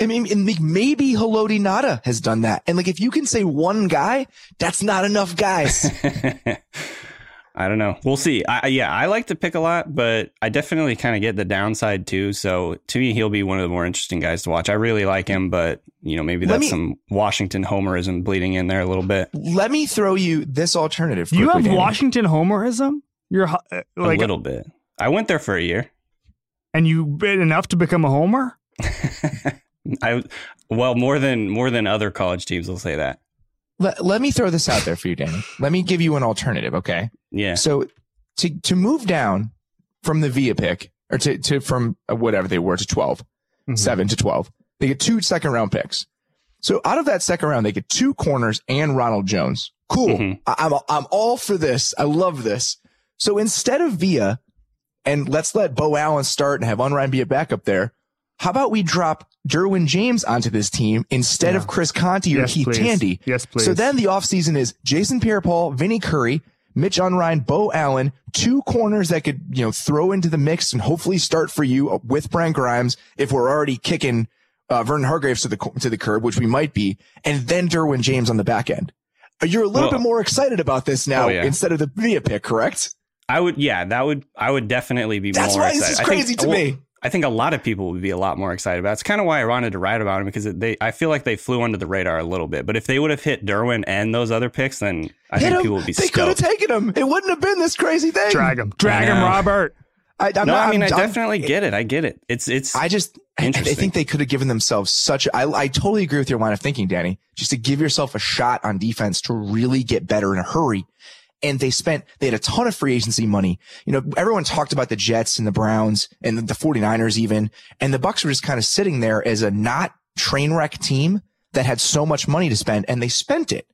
I mean, maybe Haloti Ngata has done that. And like, if you can say one guy, that's not enough guys. I don't know. We'll see. I, yeah, I like to pick a lot, but I definitely kind of get the downside too. So to me, he'll be one of the more interesting guys to watch. I really like him, but you know, maybe that's me, some Washington homerism bleeding in there a little bit. Let me throw you this alternative. You have Danny. Washington homerism? You're uh, like a little bit. I went there for a year, and you bit enough to become a homer. I well more than more than other college teams will say that. Let, let me throw this out there for you, Danny. Let me give you an alternative, okay? Yeah. So to to move down from the Via pick, or to, to from whatever they were to twelve, mm-hmm. seven to twelve, they get two second round picks. So out of that second round, they get two corners and Ronald Jones. Cool. Mm-hmm. I, I'm I'm all for this. I love this. So instead of Via, and let's let Bo Allen start and have Unrein be a backup there. How about we drop Derwin James onto this team instead yeah. of Chris Conti or yes, Keith please. Tandy? Yes, please. So then the offseason is Jason Pierre-Paul, Vinnie Curry, Mitch Unrein, Bo Allen, two corners that could, you know, throw into the mix and hopefully start for you with Brent Grimes if we're already kicking uh, Vernon Hargraves to the to the curb, which we might be, and then Derwin James on the back end. You're a little well, bit more excited about this now oh, yeah. instead of the Via pick, correct? I would, yeah, that would I would definitely be That's more excited. That's why this is crazy think, to well, me. I think a lot of people would be a lot more excited about. It's kind of why I wanted to write about him, because they, I feel like they flew under the radar a little bit. But if they would have hit Derwin and those other picks, then I hit think him. People would be stoked. They could have taken him. It wouldn't have been this crazy thing. Drag him. Drag him, Robert. I, I'm no, not, I mean, I'm, I definitely I'm, get it. I get it. It's, it's, I just, I think they could have given themselves such, I, I totally agree with your line of thinking, Danny, just to give yourself a shot on defense to really get better in a hurry. And they spent, they had a ton of free agency money. You know, everyone talked about the Jets and the Browns and the 49ers even, and the Bucks were just kind of sitting there as a not train wreck team that had so much money to spend, and they spent it.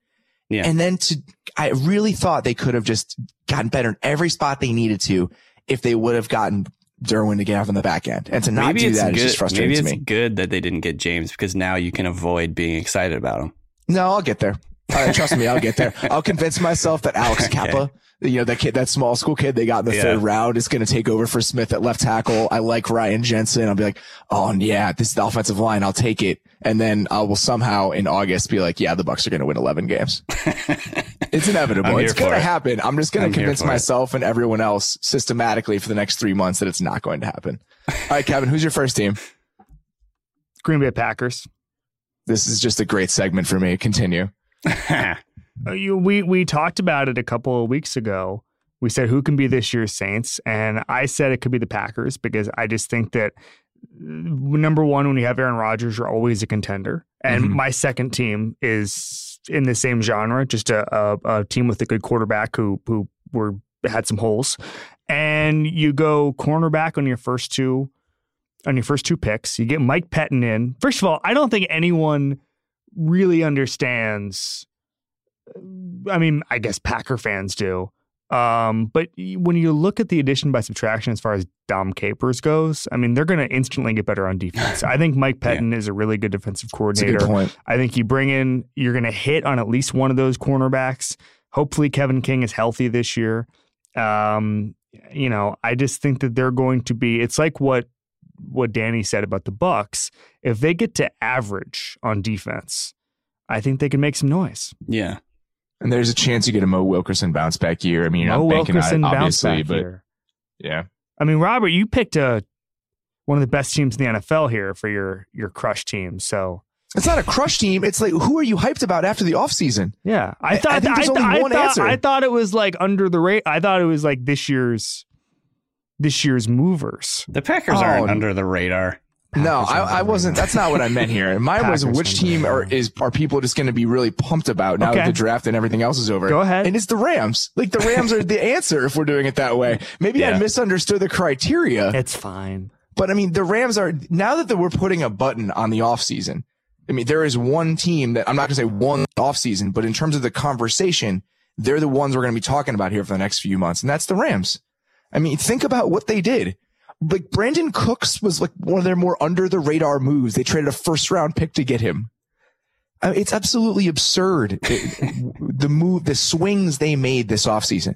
Yeah. And then to, I really thought they could have just gotten better in every spot they needed to, if they would have gotten Derwin to get out on the back end. And to not maybe do that is just frustrating to me. Maybe it's good that they didn't get James, because now you can avoid being excited about him. No, I'll get there. Uh, trust me, I'll get there. I'll convince myself that Alex okay. Kappa, you know, that kid, that small school kid they got in the yeah. third round is going to take over for Smith at left tackle. I like Ryan Jensen. I'll be like, oh, yeah, this is the offensive line. I'll take it. And then I will somehow in August be like, yeah, the Bucks are going to win eleven games. It's inevitable. It's going to happen. I'm just going to convince myself it. and everyone else systematically for the next three months that it's not going to happen. All right, Kevin, who's your first team? Green Bay Packers. This is just a great segment for me. Continue. you, we we talked about it a couple of weeks ago. We said who can be this year's Saints, and I said it could be the Packers, because I just think that, number one, when you have Aaron Rodgers, you're always a contender. And mm-hmm. my second team is in the same genre, just a, a, a team with a good quarterback who who were had some holes. And you go cornerback on your first two on your first two picks. You get Mike Pettin in. First of all, I don't think anyone really understands. I mean, I guess Packer fans do. Um, but when you look at the addition by subtraction as far as Dom Capers goes, I mean, they're going to instantly get better on defense. I think Mike Pettin yeah. is a really good defensive coordinator. That's a good point. I think you bring in, you're going to hit on at least one of those cornerbacks. Hopefully Kevin King is healthy this year. Um, you know, I just think that they're going to be, it's like what, what Danny said about the Bucks. If they get to average on defense, I think they can make some noise. Yeah. And there's a chance you get a Mo Wilkerson bounce back year. I mean, you're Mo not banking Wilkerson on it, obviously, but year. yeah. I mean, Robert, you picked a, one of the best teams in the N F L here for your your crush team. So it's not a crush team. It's like, who are you hyped about after the offseason? Yeah, I thought I, I think there's I, only I, one I thought, answer. I thought it was like under the radar. I thought it was like this year's this year's movers. The Packers oh, aren't under the radar. Packers no, I, I wasn't. That's not what I meant here. Mine Packers was which team are is are people just going to be really pumped about now okay. that the draft and everything else is over? Go ahead. And it's the Rams. Like, the Rams are the answer if we're doing it that way. Maybe yeah. I misunderstood the criteria. It's fine. But I mean, the Rams are, now that the, we're putting a button on the offseason, I mean, there is one team that I'm not going to say one offseason, but in terms of the conversation, they're the ones we're going to be talking about here for the next few months. And that's the Rams. I mean, think about what they did. Like, Brandon Cooks was like one of their more under the radar moves. They traded a first round pick to get him. I mean, it's absolutely absurd. It, the move, the swings they made this offseason.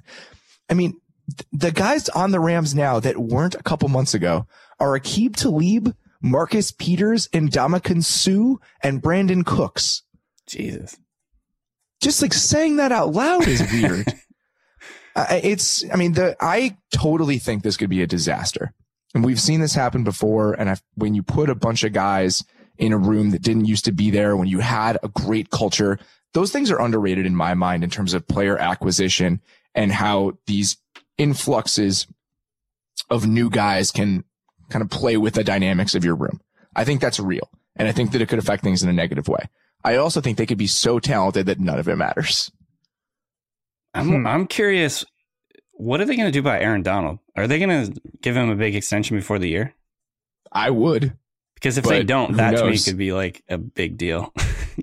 I mean, th- the guys on the Rams now that weren't a couple months ago are Aqib Talib, Marcus Peters, Ndamukong Suh, and Brandon Cooks. Jesus. Just like saying that out loud is weird. uh, it's, I mean, the, I totally think this could be a disaster. And we've seen this happen before. And I've, when you put a bunch of guys in a room that didn't used to be there, when you had a great culture, those things are underrated in my mind in terms of player acquisition and how these influxes of new guys can kind of play with the dynamics of your room. I think that's real. And I think that it could affect things in a negative way. I also think they could be so talented that none of it matters. I'm, hmm. I'm curious. What are they going to do about Aaron Donald? Are they going to give him a big extension before the year? I would. Because if they don't, that to me could be like a big deal.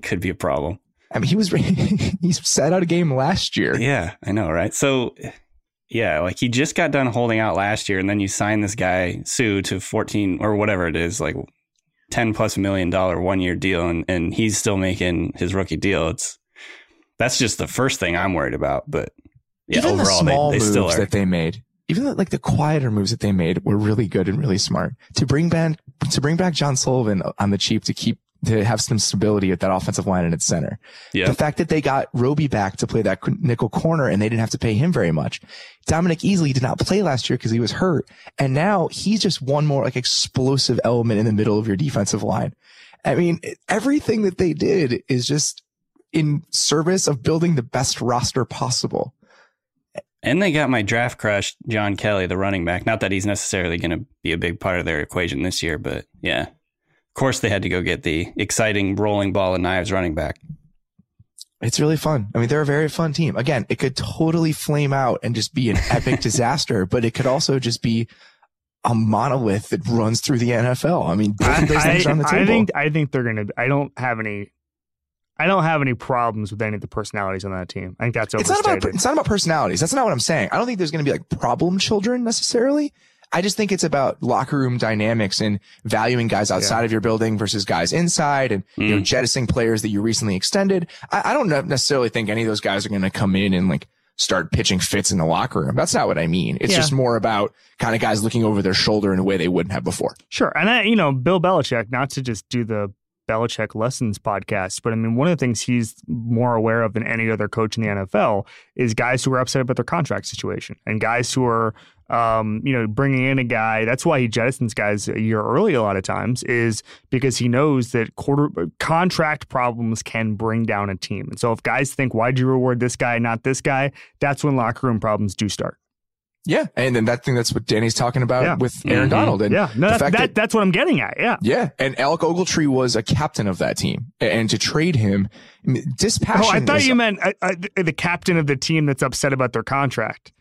Could be a problem. I mean, he was he sat out a game last year. Yeah, I know, right? So, yeah, like he just got done holding out last year, and then you sign this guy, Sue, to fourteen or whatever it is, like ten plus million dollar one-year deal, and, and he's still making his rookie deal. It's That's just the first thing I'm worried about, but... Yeah, even overall, the small they, they moves still that they made, even the, like the quieter moves that they made, were really good and really smart. To bring back to bring back John Sullivan on the cheap to keep to have some stability at that offensive line and its center. Yeah. The fact that they got Roby back to play that nickel corner and they didn't have to pay him very much. Dominic Easley did not play last year because he was hurt. And now he's just one more like explosive element in the middle of your defensive line. I mean, everything that they did is just in service of building the best roster possible. And they got my draft crush, John Kelly, the running back. Not that he's necessarily going to be a big part of their equation this year, but yeah. Of course, they had to go get the exciting rolling ball and knives running back. It's really fun. I mean, they're a very fun team. Again, it could totally flame out and just be an epic disaster, but it could also just be a monolith that runs through the N F L. I mean, both of those things I, are on the table. I think, I think they're going to, I don't have any, I don't have any problems with any of the personalities on that team. I think that's overstated. It's not about, it's not about personalities. That's not what I'm saying. I don't think there's going to be like problem children necessarily. I just think it's about locker room dynamics and valuing guys outside yeah. of your building versus guys inside and mm. you know, jettisoning players that you recently extended. I, I don't necessarily think any of those guys are going to come in and like start pitching fits in the locker room. That's not what I mean. It's yeah. just more about kind of guys looking over their shoulder in a way they wouldn't have before. Sure. And I, you know, Bill Belichick, not to just do the Belichick Lessons podcast, but I mean, one of the things he's more aware of than any other coach in the N F L is guys who are upset about their contract situation and guys who are, um, you know, bringing in a guy. That's why he jettisons guys a year early a lot of times, is because he knows that quarter contract problems can bring down a team. And so if guys think, why'd you reward this guy, not this guy? That's when locker room problems do start. Yeah. And then that thing, that's what Danny's talking about yeah. with Aaron mm-hmm. Donald. And yeah. no, the that, fact that, that that's what I'm getting at. Yeah. Yeah. And Alec Ogletree was a captain of that team. And to trade him, dispassion. Oh, I thought was, you meant I, I, the captain of the team that's upset about their contract.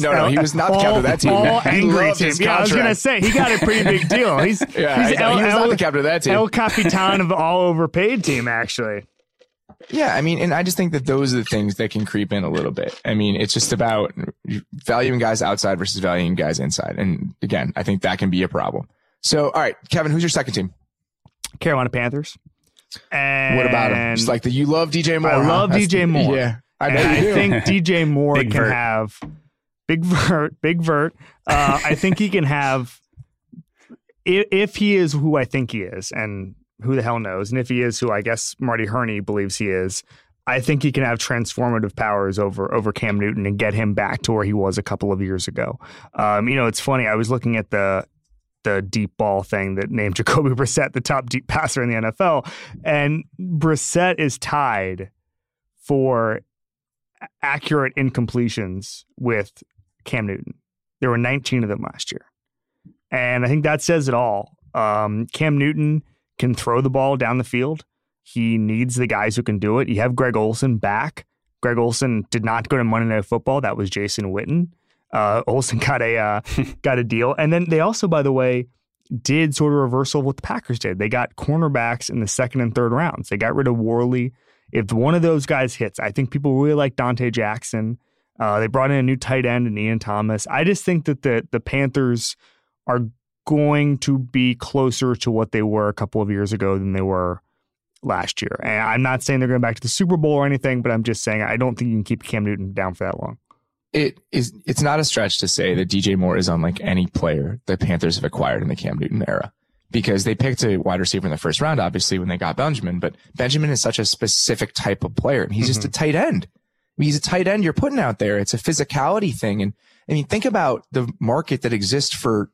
No, no, he was not all, the captain of that team. All he angry team. Yeah, I was going to say, he got a pretty big deal. He's, yeah, he's El, he was not El, the captain of that team. El Capitan of all overpaid team, actually. Yeah, I mean, and I just think that those are the things that can creep in a little bit. I mean, it's just about valuing guys outside versus valuing guys inside. And again, I think that can be a problem. So, all right, Kevin, who's your second team? Carolina Panthers. And what about him? Just like the, you love D J Moore. I huh? love That's D J the, Moore. Yeah, I, know you I do. think D J Moore can vert. have Big Vert, Big Vert. Uh, I think he can have, if, if he is who I think he is, and who the hell knows? And if he is who I guess Marty Herney believes he is, I think he can have transformative powers over over Cam Newton and get him back to where he was a couple of years ago. Um, you know, it's funny. I was looking at the the deep ball thing that named Jacoby Brissett the top deep passer in the N F L, and Brissett is tied for accurate incompletions with Cam Newton. There were nineteen of them last year. And I think that says it all. Um, Cam Newton can throw the ball down the field. He needs the guys who can do it. You have Greg Olsen back. Greg Olsen did not go to Monday Night Football. That was Jason Witten. Uh, Olsen got a uh, got a deal. And then they also, by the way, did sort of reversal of what the Packers did. They got cornerbacks in the second and third rounds. They got rid of Worley. If one of those guys hits, I think people really like Dante Jackson. Uh, they brought in a new tight end and Ian Thomas. I just think that the the Panthers are going to be closer to what they were a couple of years ago than they were last year. And I'm not saying they're going back to the Super Bowl or anything, but I'm just saying I don't think you can keep Cam Newton down for that long. It is, it's not a stretch to say that D J Moore is unlike any player the Panthers have acquired in the Cam Newton era, because they picked a wide receiver in the first round, obviously, when they got Benjamin, but Benjamin is such a specific type of player. And he's mm-hmm. just a tight end. I mean, he's a tight end you're putting out there. It's a physicality thing. And I mean, think about the market that exists for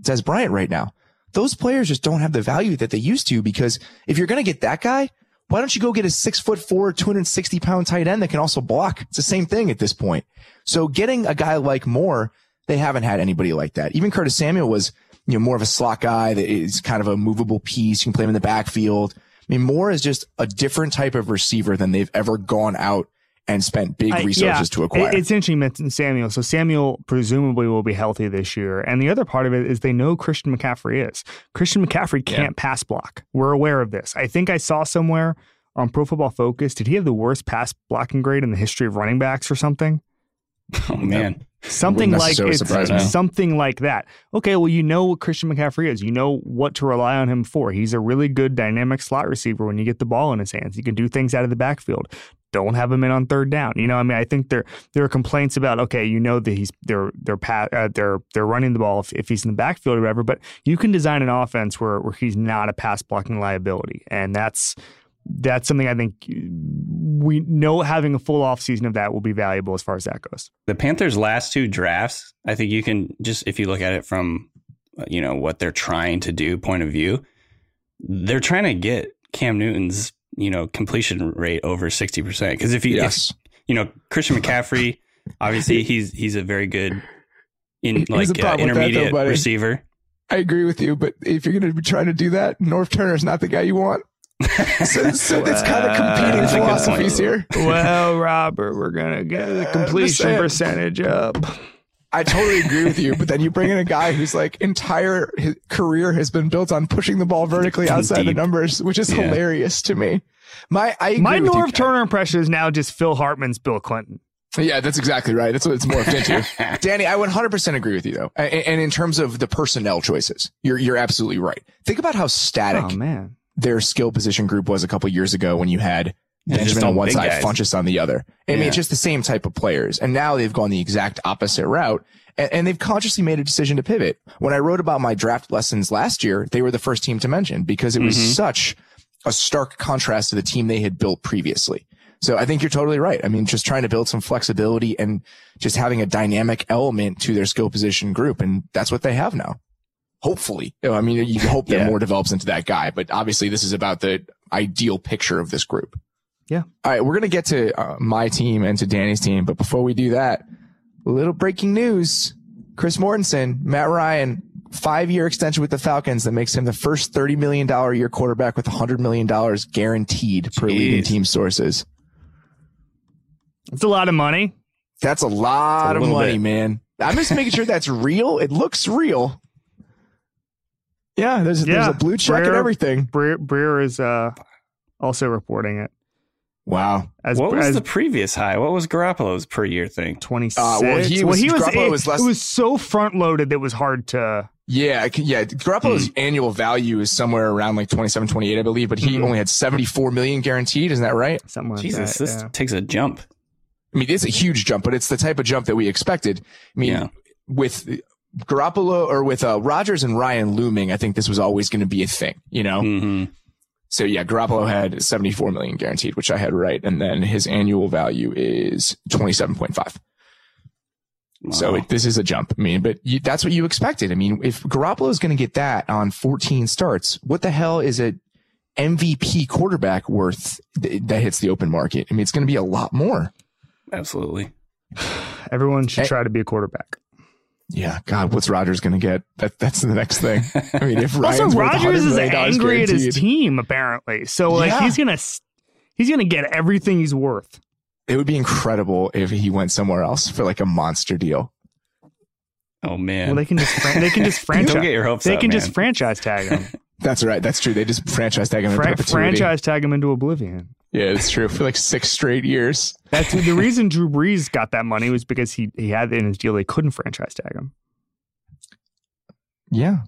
Dez Bryant right now. Those players just don't have the value that they used to, because if you're going to get that guy, why don't you go get a six foot four, two hundred sixty pound tight end that can also block? It's the same thing at this point. So getting a guy like Moore, they haven't had anybody like that. Even Curtis Samuel was, you know, more of a slot guy that is kind of a movable piece. You can play him in the backfield. I mean, Moore is just a different type of receiver than they've ever gone out and spent big resources I, yeah. to acquire. It's interesting you mentioned Samuel. So Samuel presumably will be healthy this year. And the other part of it is they know Christian McCaffrey is. Christian McCaffrey can't yeah. pass block. We're aware of this. I think I saw somewhere on Pro Football Focus, did he have the worst pass blocking grade in the history of running backs or something? Oh, man. No. Something like it's, something like that. Okay, well, you know what Christian McCaffrey is. You know what to rely on him for. He's a really good dynamic slot receiver when you get the ball in his hands. He can do things out of the backfield. don't have him in on third down. You know, I mean, I think there there are complaints about, okay, you know that he's they're they're pa- uh, they're they're running the ball if, if he's in the backfield or whatever, but you can design an offense where where he's not a pass blocking liability, and that's that's something I think we know having a full offseason of that will be valuable as far as that goes. The Panthers' last two drafts, I think you can just, if you look at it from, you know, what they're trying to do point of view, they're trying to get Cam Newton's, you know, completion rate over sixty percent. Because if you, yes. if, you know, Christian McCaffrey, obviously he's he's a very good in like uh, intermediate that, though, receiver. I agree with you, but if you're going to be trying to do that, North Turner's not the guy you want. so, so well, it's kind of competing philosophies here. Well, Robert, we're going to get the completion uh, percentage up. I totally agree with you, but then you bring in a guy whose like entire his career has been built on pushing the ball vertically outside Deep. the numbers, which is yeah. hilarious to me. My I agree my with Norv you, Turner impression is now just Phil Hartman's Bill Clinton. Yeah, that's exactly right. That's what it's morphed into. Danny, I one hundred percent agree with you though, and, and in terms of the personnel choices, you're you're absolutely right. Think about how static oh, man. their skill position group was a couple years ago when you had Benjamin on one side, guys. Funchess on the other. I yeah. mean, it's just the same type of players. And now they've gone the exact opposite route, and, and they've consciously made a decision to pivot. When I wrote about my draft lessons last year, they were the first team to mention because it was mm-hmm. such a stark contrast to the team they had built previously. So I think you're totally right. I mean, just trying to build some flexibility and just having a dynamic element to their skill position group. And that's what they have now. Hopefully. I mean, you hope that yeah. more develops into that guy, but obviously this is about the ideal picture of this group. Yeah. All right. We're going to get to uh, my team and to Danny's team. But before we do that, a little breaking news. Chris Mortensen, Matt Ryan, five year extension with the Falcons that makes him the first thirty million dollars a year quarterback with one hundred million dollars guaranteed Jeez. per leading team sources. That's a lot of money. That's a lot of money, bit. man. I'm just making sure that's real. It looks real. Yeah. There's, yeah. there's a blue check Breer, and everything. Breer, Breer is uh, also reporting it. Wow. As, what was as, the previous high? What was Garoppolo's per year thing? twenty-six Uh, well, he was, well, he was, Garoppolo it, was less... it was so front loaded that it was hard to. Yeah. Yeah. Garoppolo's mm. annual value is somewhere around like twenty-seven, twenty-eight I believe, but he mm. only had seventy-four million guaranteed. Isn't that right? Something like Jesus, that, this yeah. takes a jump. I mean, it's a huge jump, but it's the type of jump that we expected. I mean, yeah. with Garoppolo or with uh, Rodgers and Ryan looming, I think this was always going to be a thing, you know? Mm-hmm. So yeah, Garoppolo had seventy-four million guaranteed, which I had right, and then his annual value is twenty-seven point five Wow. So it, this is a jump. I mean, but you, that's what you expected. I mean, if Garoppolo is going to get that on fourteen starts, what the hell is a M V P quarterback worth th- that hits the open market? I mean, it's going to be a lot more. Absolutely. Everyone should and, try to be a quarterback. Yeah, God, what's Rodgers going to get? That that's the next thing. I mean, if Ryan's also Rodgers is angry at his team apparently, so like yeah. he's gonna he's gonna get everything he's worth. It would be incredible if he went somewhere else for like a monster deal. Oh man, well, they can just fran- they can just franchise. Don't get your hopes they up, can man. just franchise tag him. That's right. That's true. They just franchise tag him. Fra- in perpetuity. Franchise tag him into oblivion. Yeah, it's true. For like six straight years. That's the reason Drew Brees got that money was because he, he had in his deal they couldn't franchise tag him. Yeah.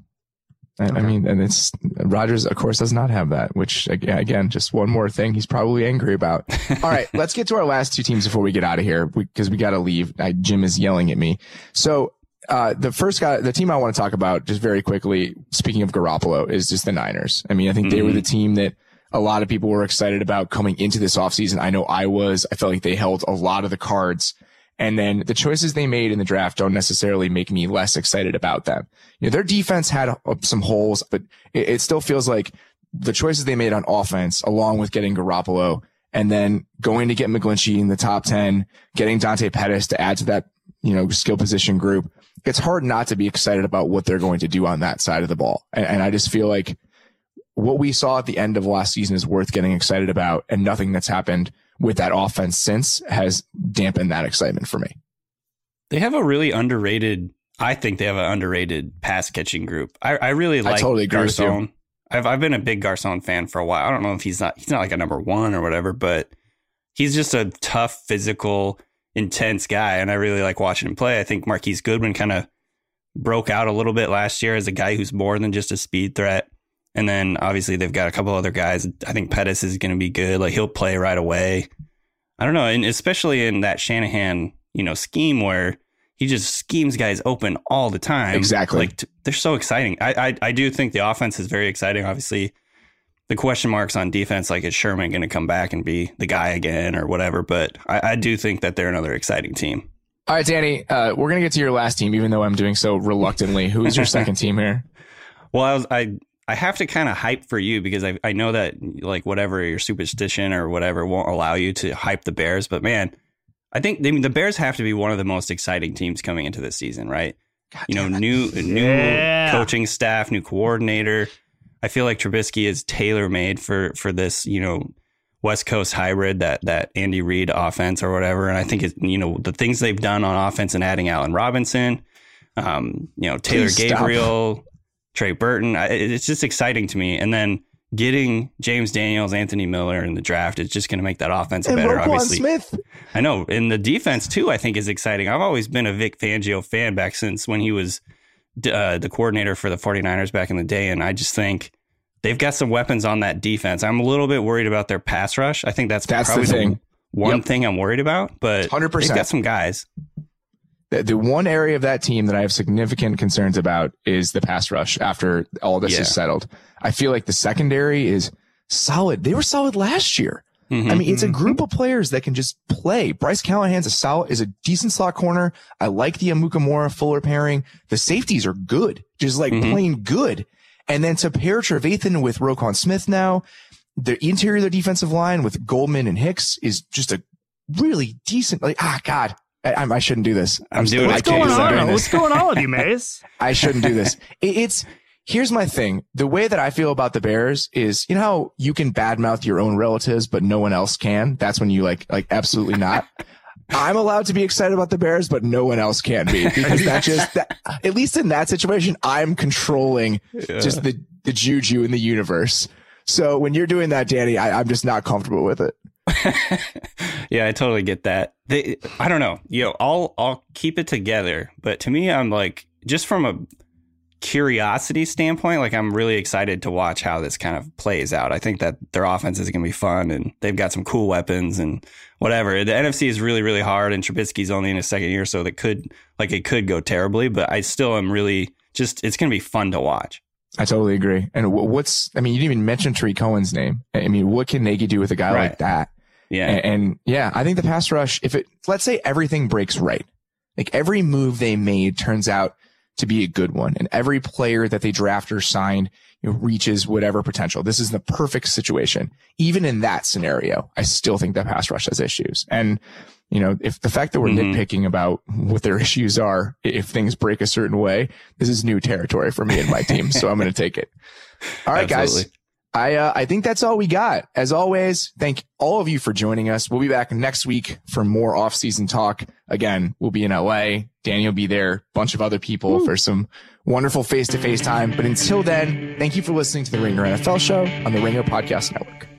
I, okay. I mean, and it's Rodgers, of course, does not have that, which, again, just one more thing he's probably angry about. All right, let's get to our last two teams before we get out of here because we, we got to leave. I, Jim is yelling at me. So uh, the first guy, the team I want to talk about just very quickly, speaking of Garoppolo, is just the Niners. I mean, I think mm-hmm. they were the team that a lot of people were excited about coming into this offseason. I know I was. I felt like they held a lot of the cards. And then the choices they made in the draft don't necessarily make me less excited about them. You know, their defense had some holes, but it, it still feels like the choices they made on offense, along with getting Garoppolo and then going to get McGlinchey in the top ten, getting Dante Pettis to add to that, you know, skill position group. It's hard not to be excited about what they're going to do on that side of the ball. And, and I just feel like what we saw at the end of last season is worth getting excited about, and nothing that's happened with that offense since has dampened that excitement for me. They have a really underrated, I think they have an underrated pass catching group. I, I really like I totally agree Garcon. With you. I've I've been a big Garcon fan for a while. I don't know if he's not he's not like a number one or whatever, but he's just a tough, physical, intense guy, and I really like watching him play. I think Marquise Goodwin kind of broke out a little bit last year as a guy who's more than just a speed threat. And then obviously they've got a couple other guys. I think Pettis is going to be good. Like he'll play right away. I don't know. And especially in that Shanahan, you know, scheme where he just schemes guys open all the time. Exactly. Like t- they're so exciting. I, I I do think the offense is very exciting. Obviously, the question marks on defense, like is Sherman going to come back and be the guy again or whatever? But I, I do think that they're another exciting team. All right, Danny, uh, we're going to get to your last team, even though I'm doing so reluctantly. Who is your second team here? Well, I was, I, I have to kind of hype for you because I, I know that like whatever your superstition or whatever won't allow you to hype the Bears. But, man, I think I mean, the Bears have to be one of the most exciting teams coming into this season, right? God, you know, new new yeah. coaching staff, new coordinator. I feel like Trubisky is tailor-made for for this, you know, West Coast hybrid, that that Andy Reid offense or whatever. And I think, it, you know, the things they've done on offense and adding Allen Robinson, um, you know, Taylor Please Gabriel, stop. Trey Burton. I, it's just exciting to me. And then getting James Daniels, Anthony Miller in the draft is just going to make that offense and better. Roquan obviously, Smith. I know. And the defense, too, I think is exciting. I've always been a Vic Fangio fan back since when he was Uh, the coordinator for the 49ers back in the day. And I just think they've got some weapons on that defense. I'm a little bit worried about their pass rush. I think that's, that's probably the thing. The one yep. thing I'm worried about, but one hundred percent. They've got some guys. The, the one area of that team that I have significant concerns about is the pass rush after all this yeah. is settled. I feel like the secondary is solid. They were solid last year. Mm-hmm. I mean, it's a group of players that can just play. Bryce Callahan's a solid, is a decent slot corner. I like the Amukamura-Fuller pairing. The safeties are good, just like mm-hmm. plain good. And then to pair Trevathan with Roquan Smith now, the interior of their defensive line with Goldman and Hicks is just a really decent, like, ah, God, I, I shouldn't do this. I'm, I'm doing What's going on? What's going on with you, Mays? I shouldn't do this. It, it's... Here's my thing. The way that I feel about the Bears is, you know, how you can badmouth your own relatives, but no one else can. That's when you like, like, absolutely not. I'm allowed to be excited about the Bears, but no one else can be. Because that just, that, at least in that situation, I'm controlling yeah. just the, the juju in the universe. So when you're doing that, Danny, I, I'm just not comfortable with it. Yeah, I totally get that. They, I don't know. You know, I'll, I'll keep it together. But to me, I'm like, just from a curiosity standpoint, like I'm really excited to watch how this kind of plays out. I think that their offense is going to be fun and they've got some cool weapons and whatever. The N F C is really, really hard and Trubisky's only in his second year, so that could like it could go terribly, but I still am really just it's going to be fun to watch. I totally agree. And what's I mean, you didn't even mention Tariq Cohen's name. I mean, what can Nagy do with a guy right. like that? Yeah. And, and yeah, I think the pass rush, if it let's say everything breaks right, like every move they made turns out to be a good one. And every player that they draft or sign, you know, reaches whatever potential. This is the perfect situation. Even in that scenario, I still think that pass rush has issues. And, you know, if the fact that we're mm-hmm. nitpicking about what their issues are, if things break a certain way, this is new territory for me and my team. So I'm going to take it. All right, Absolutely. guys. I, uh, I think that's all we got. As always, thank all of you for joining us. We'll be back next week for more off-season talk. Again, we'll be in L A. Danny will be there. Bunch of other people Ooh. for some wonderful face-to-face time. But until then, thank you for listening to the Ringer N F L Show on the Ringer Podcast Network.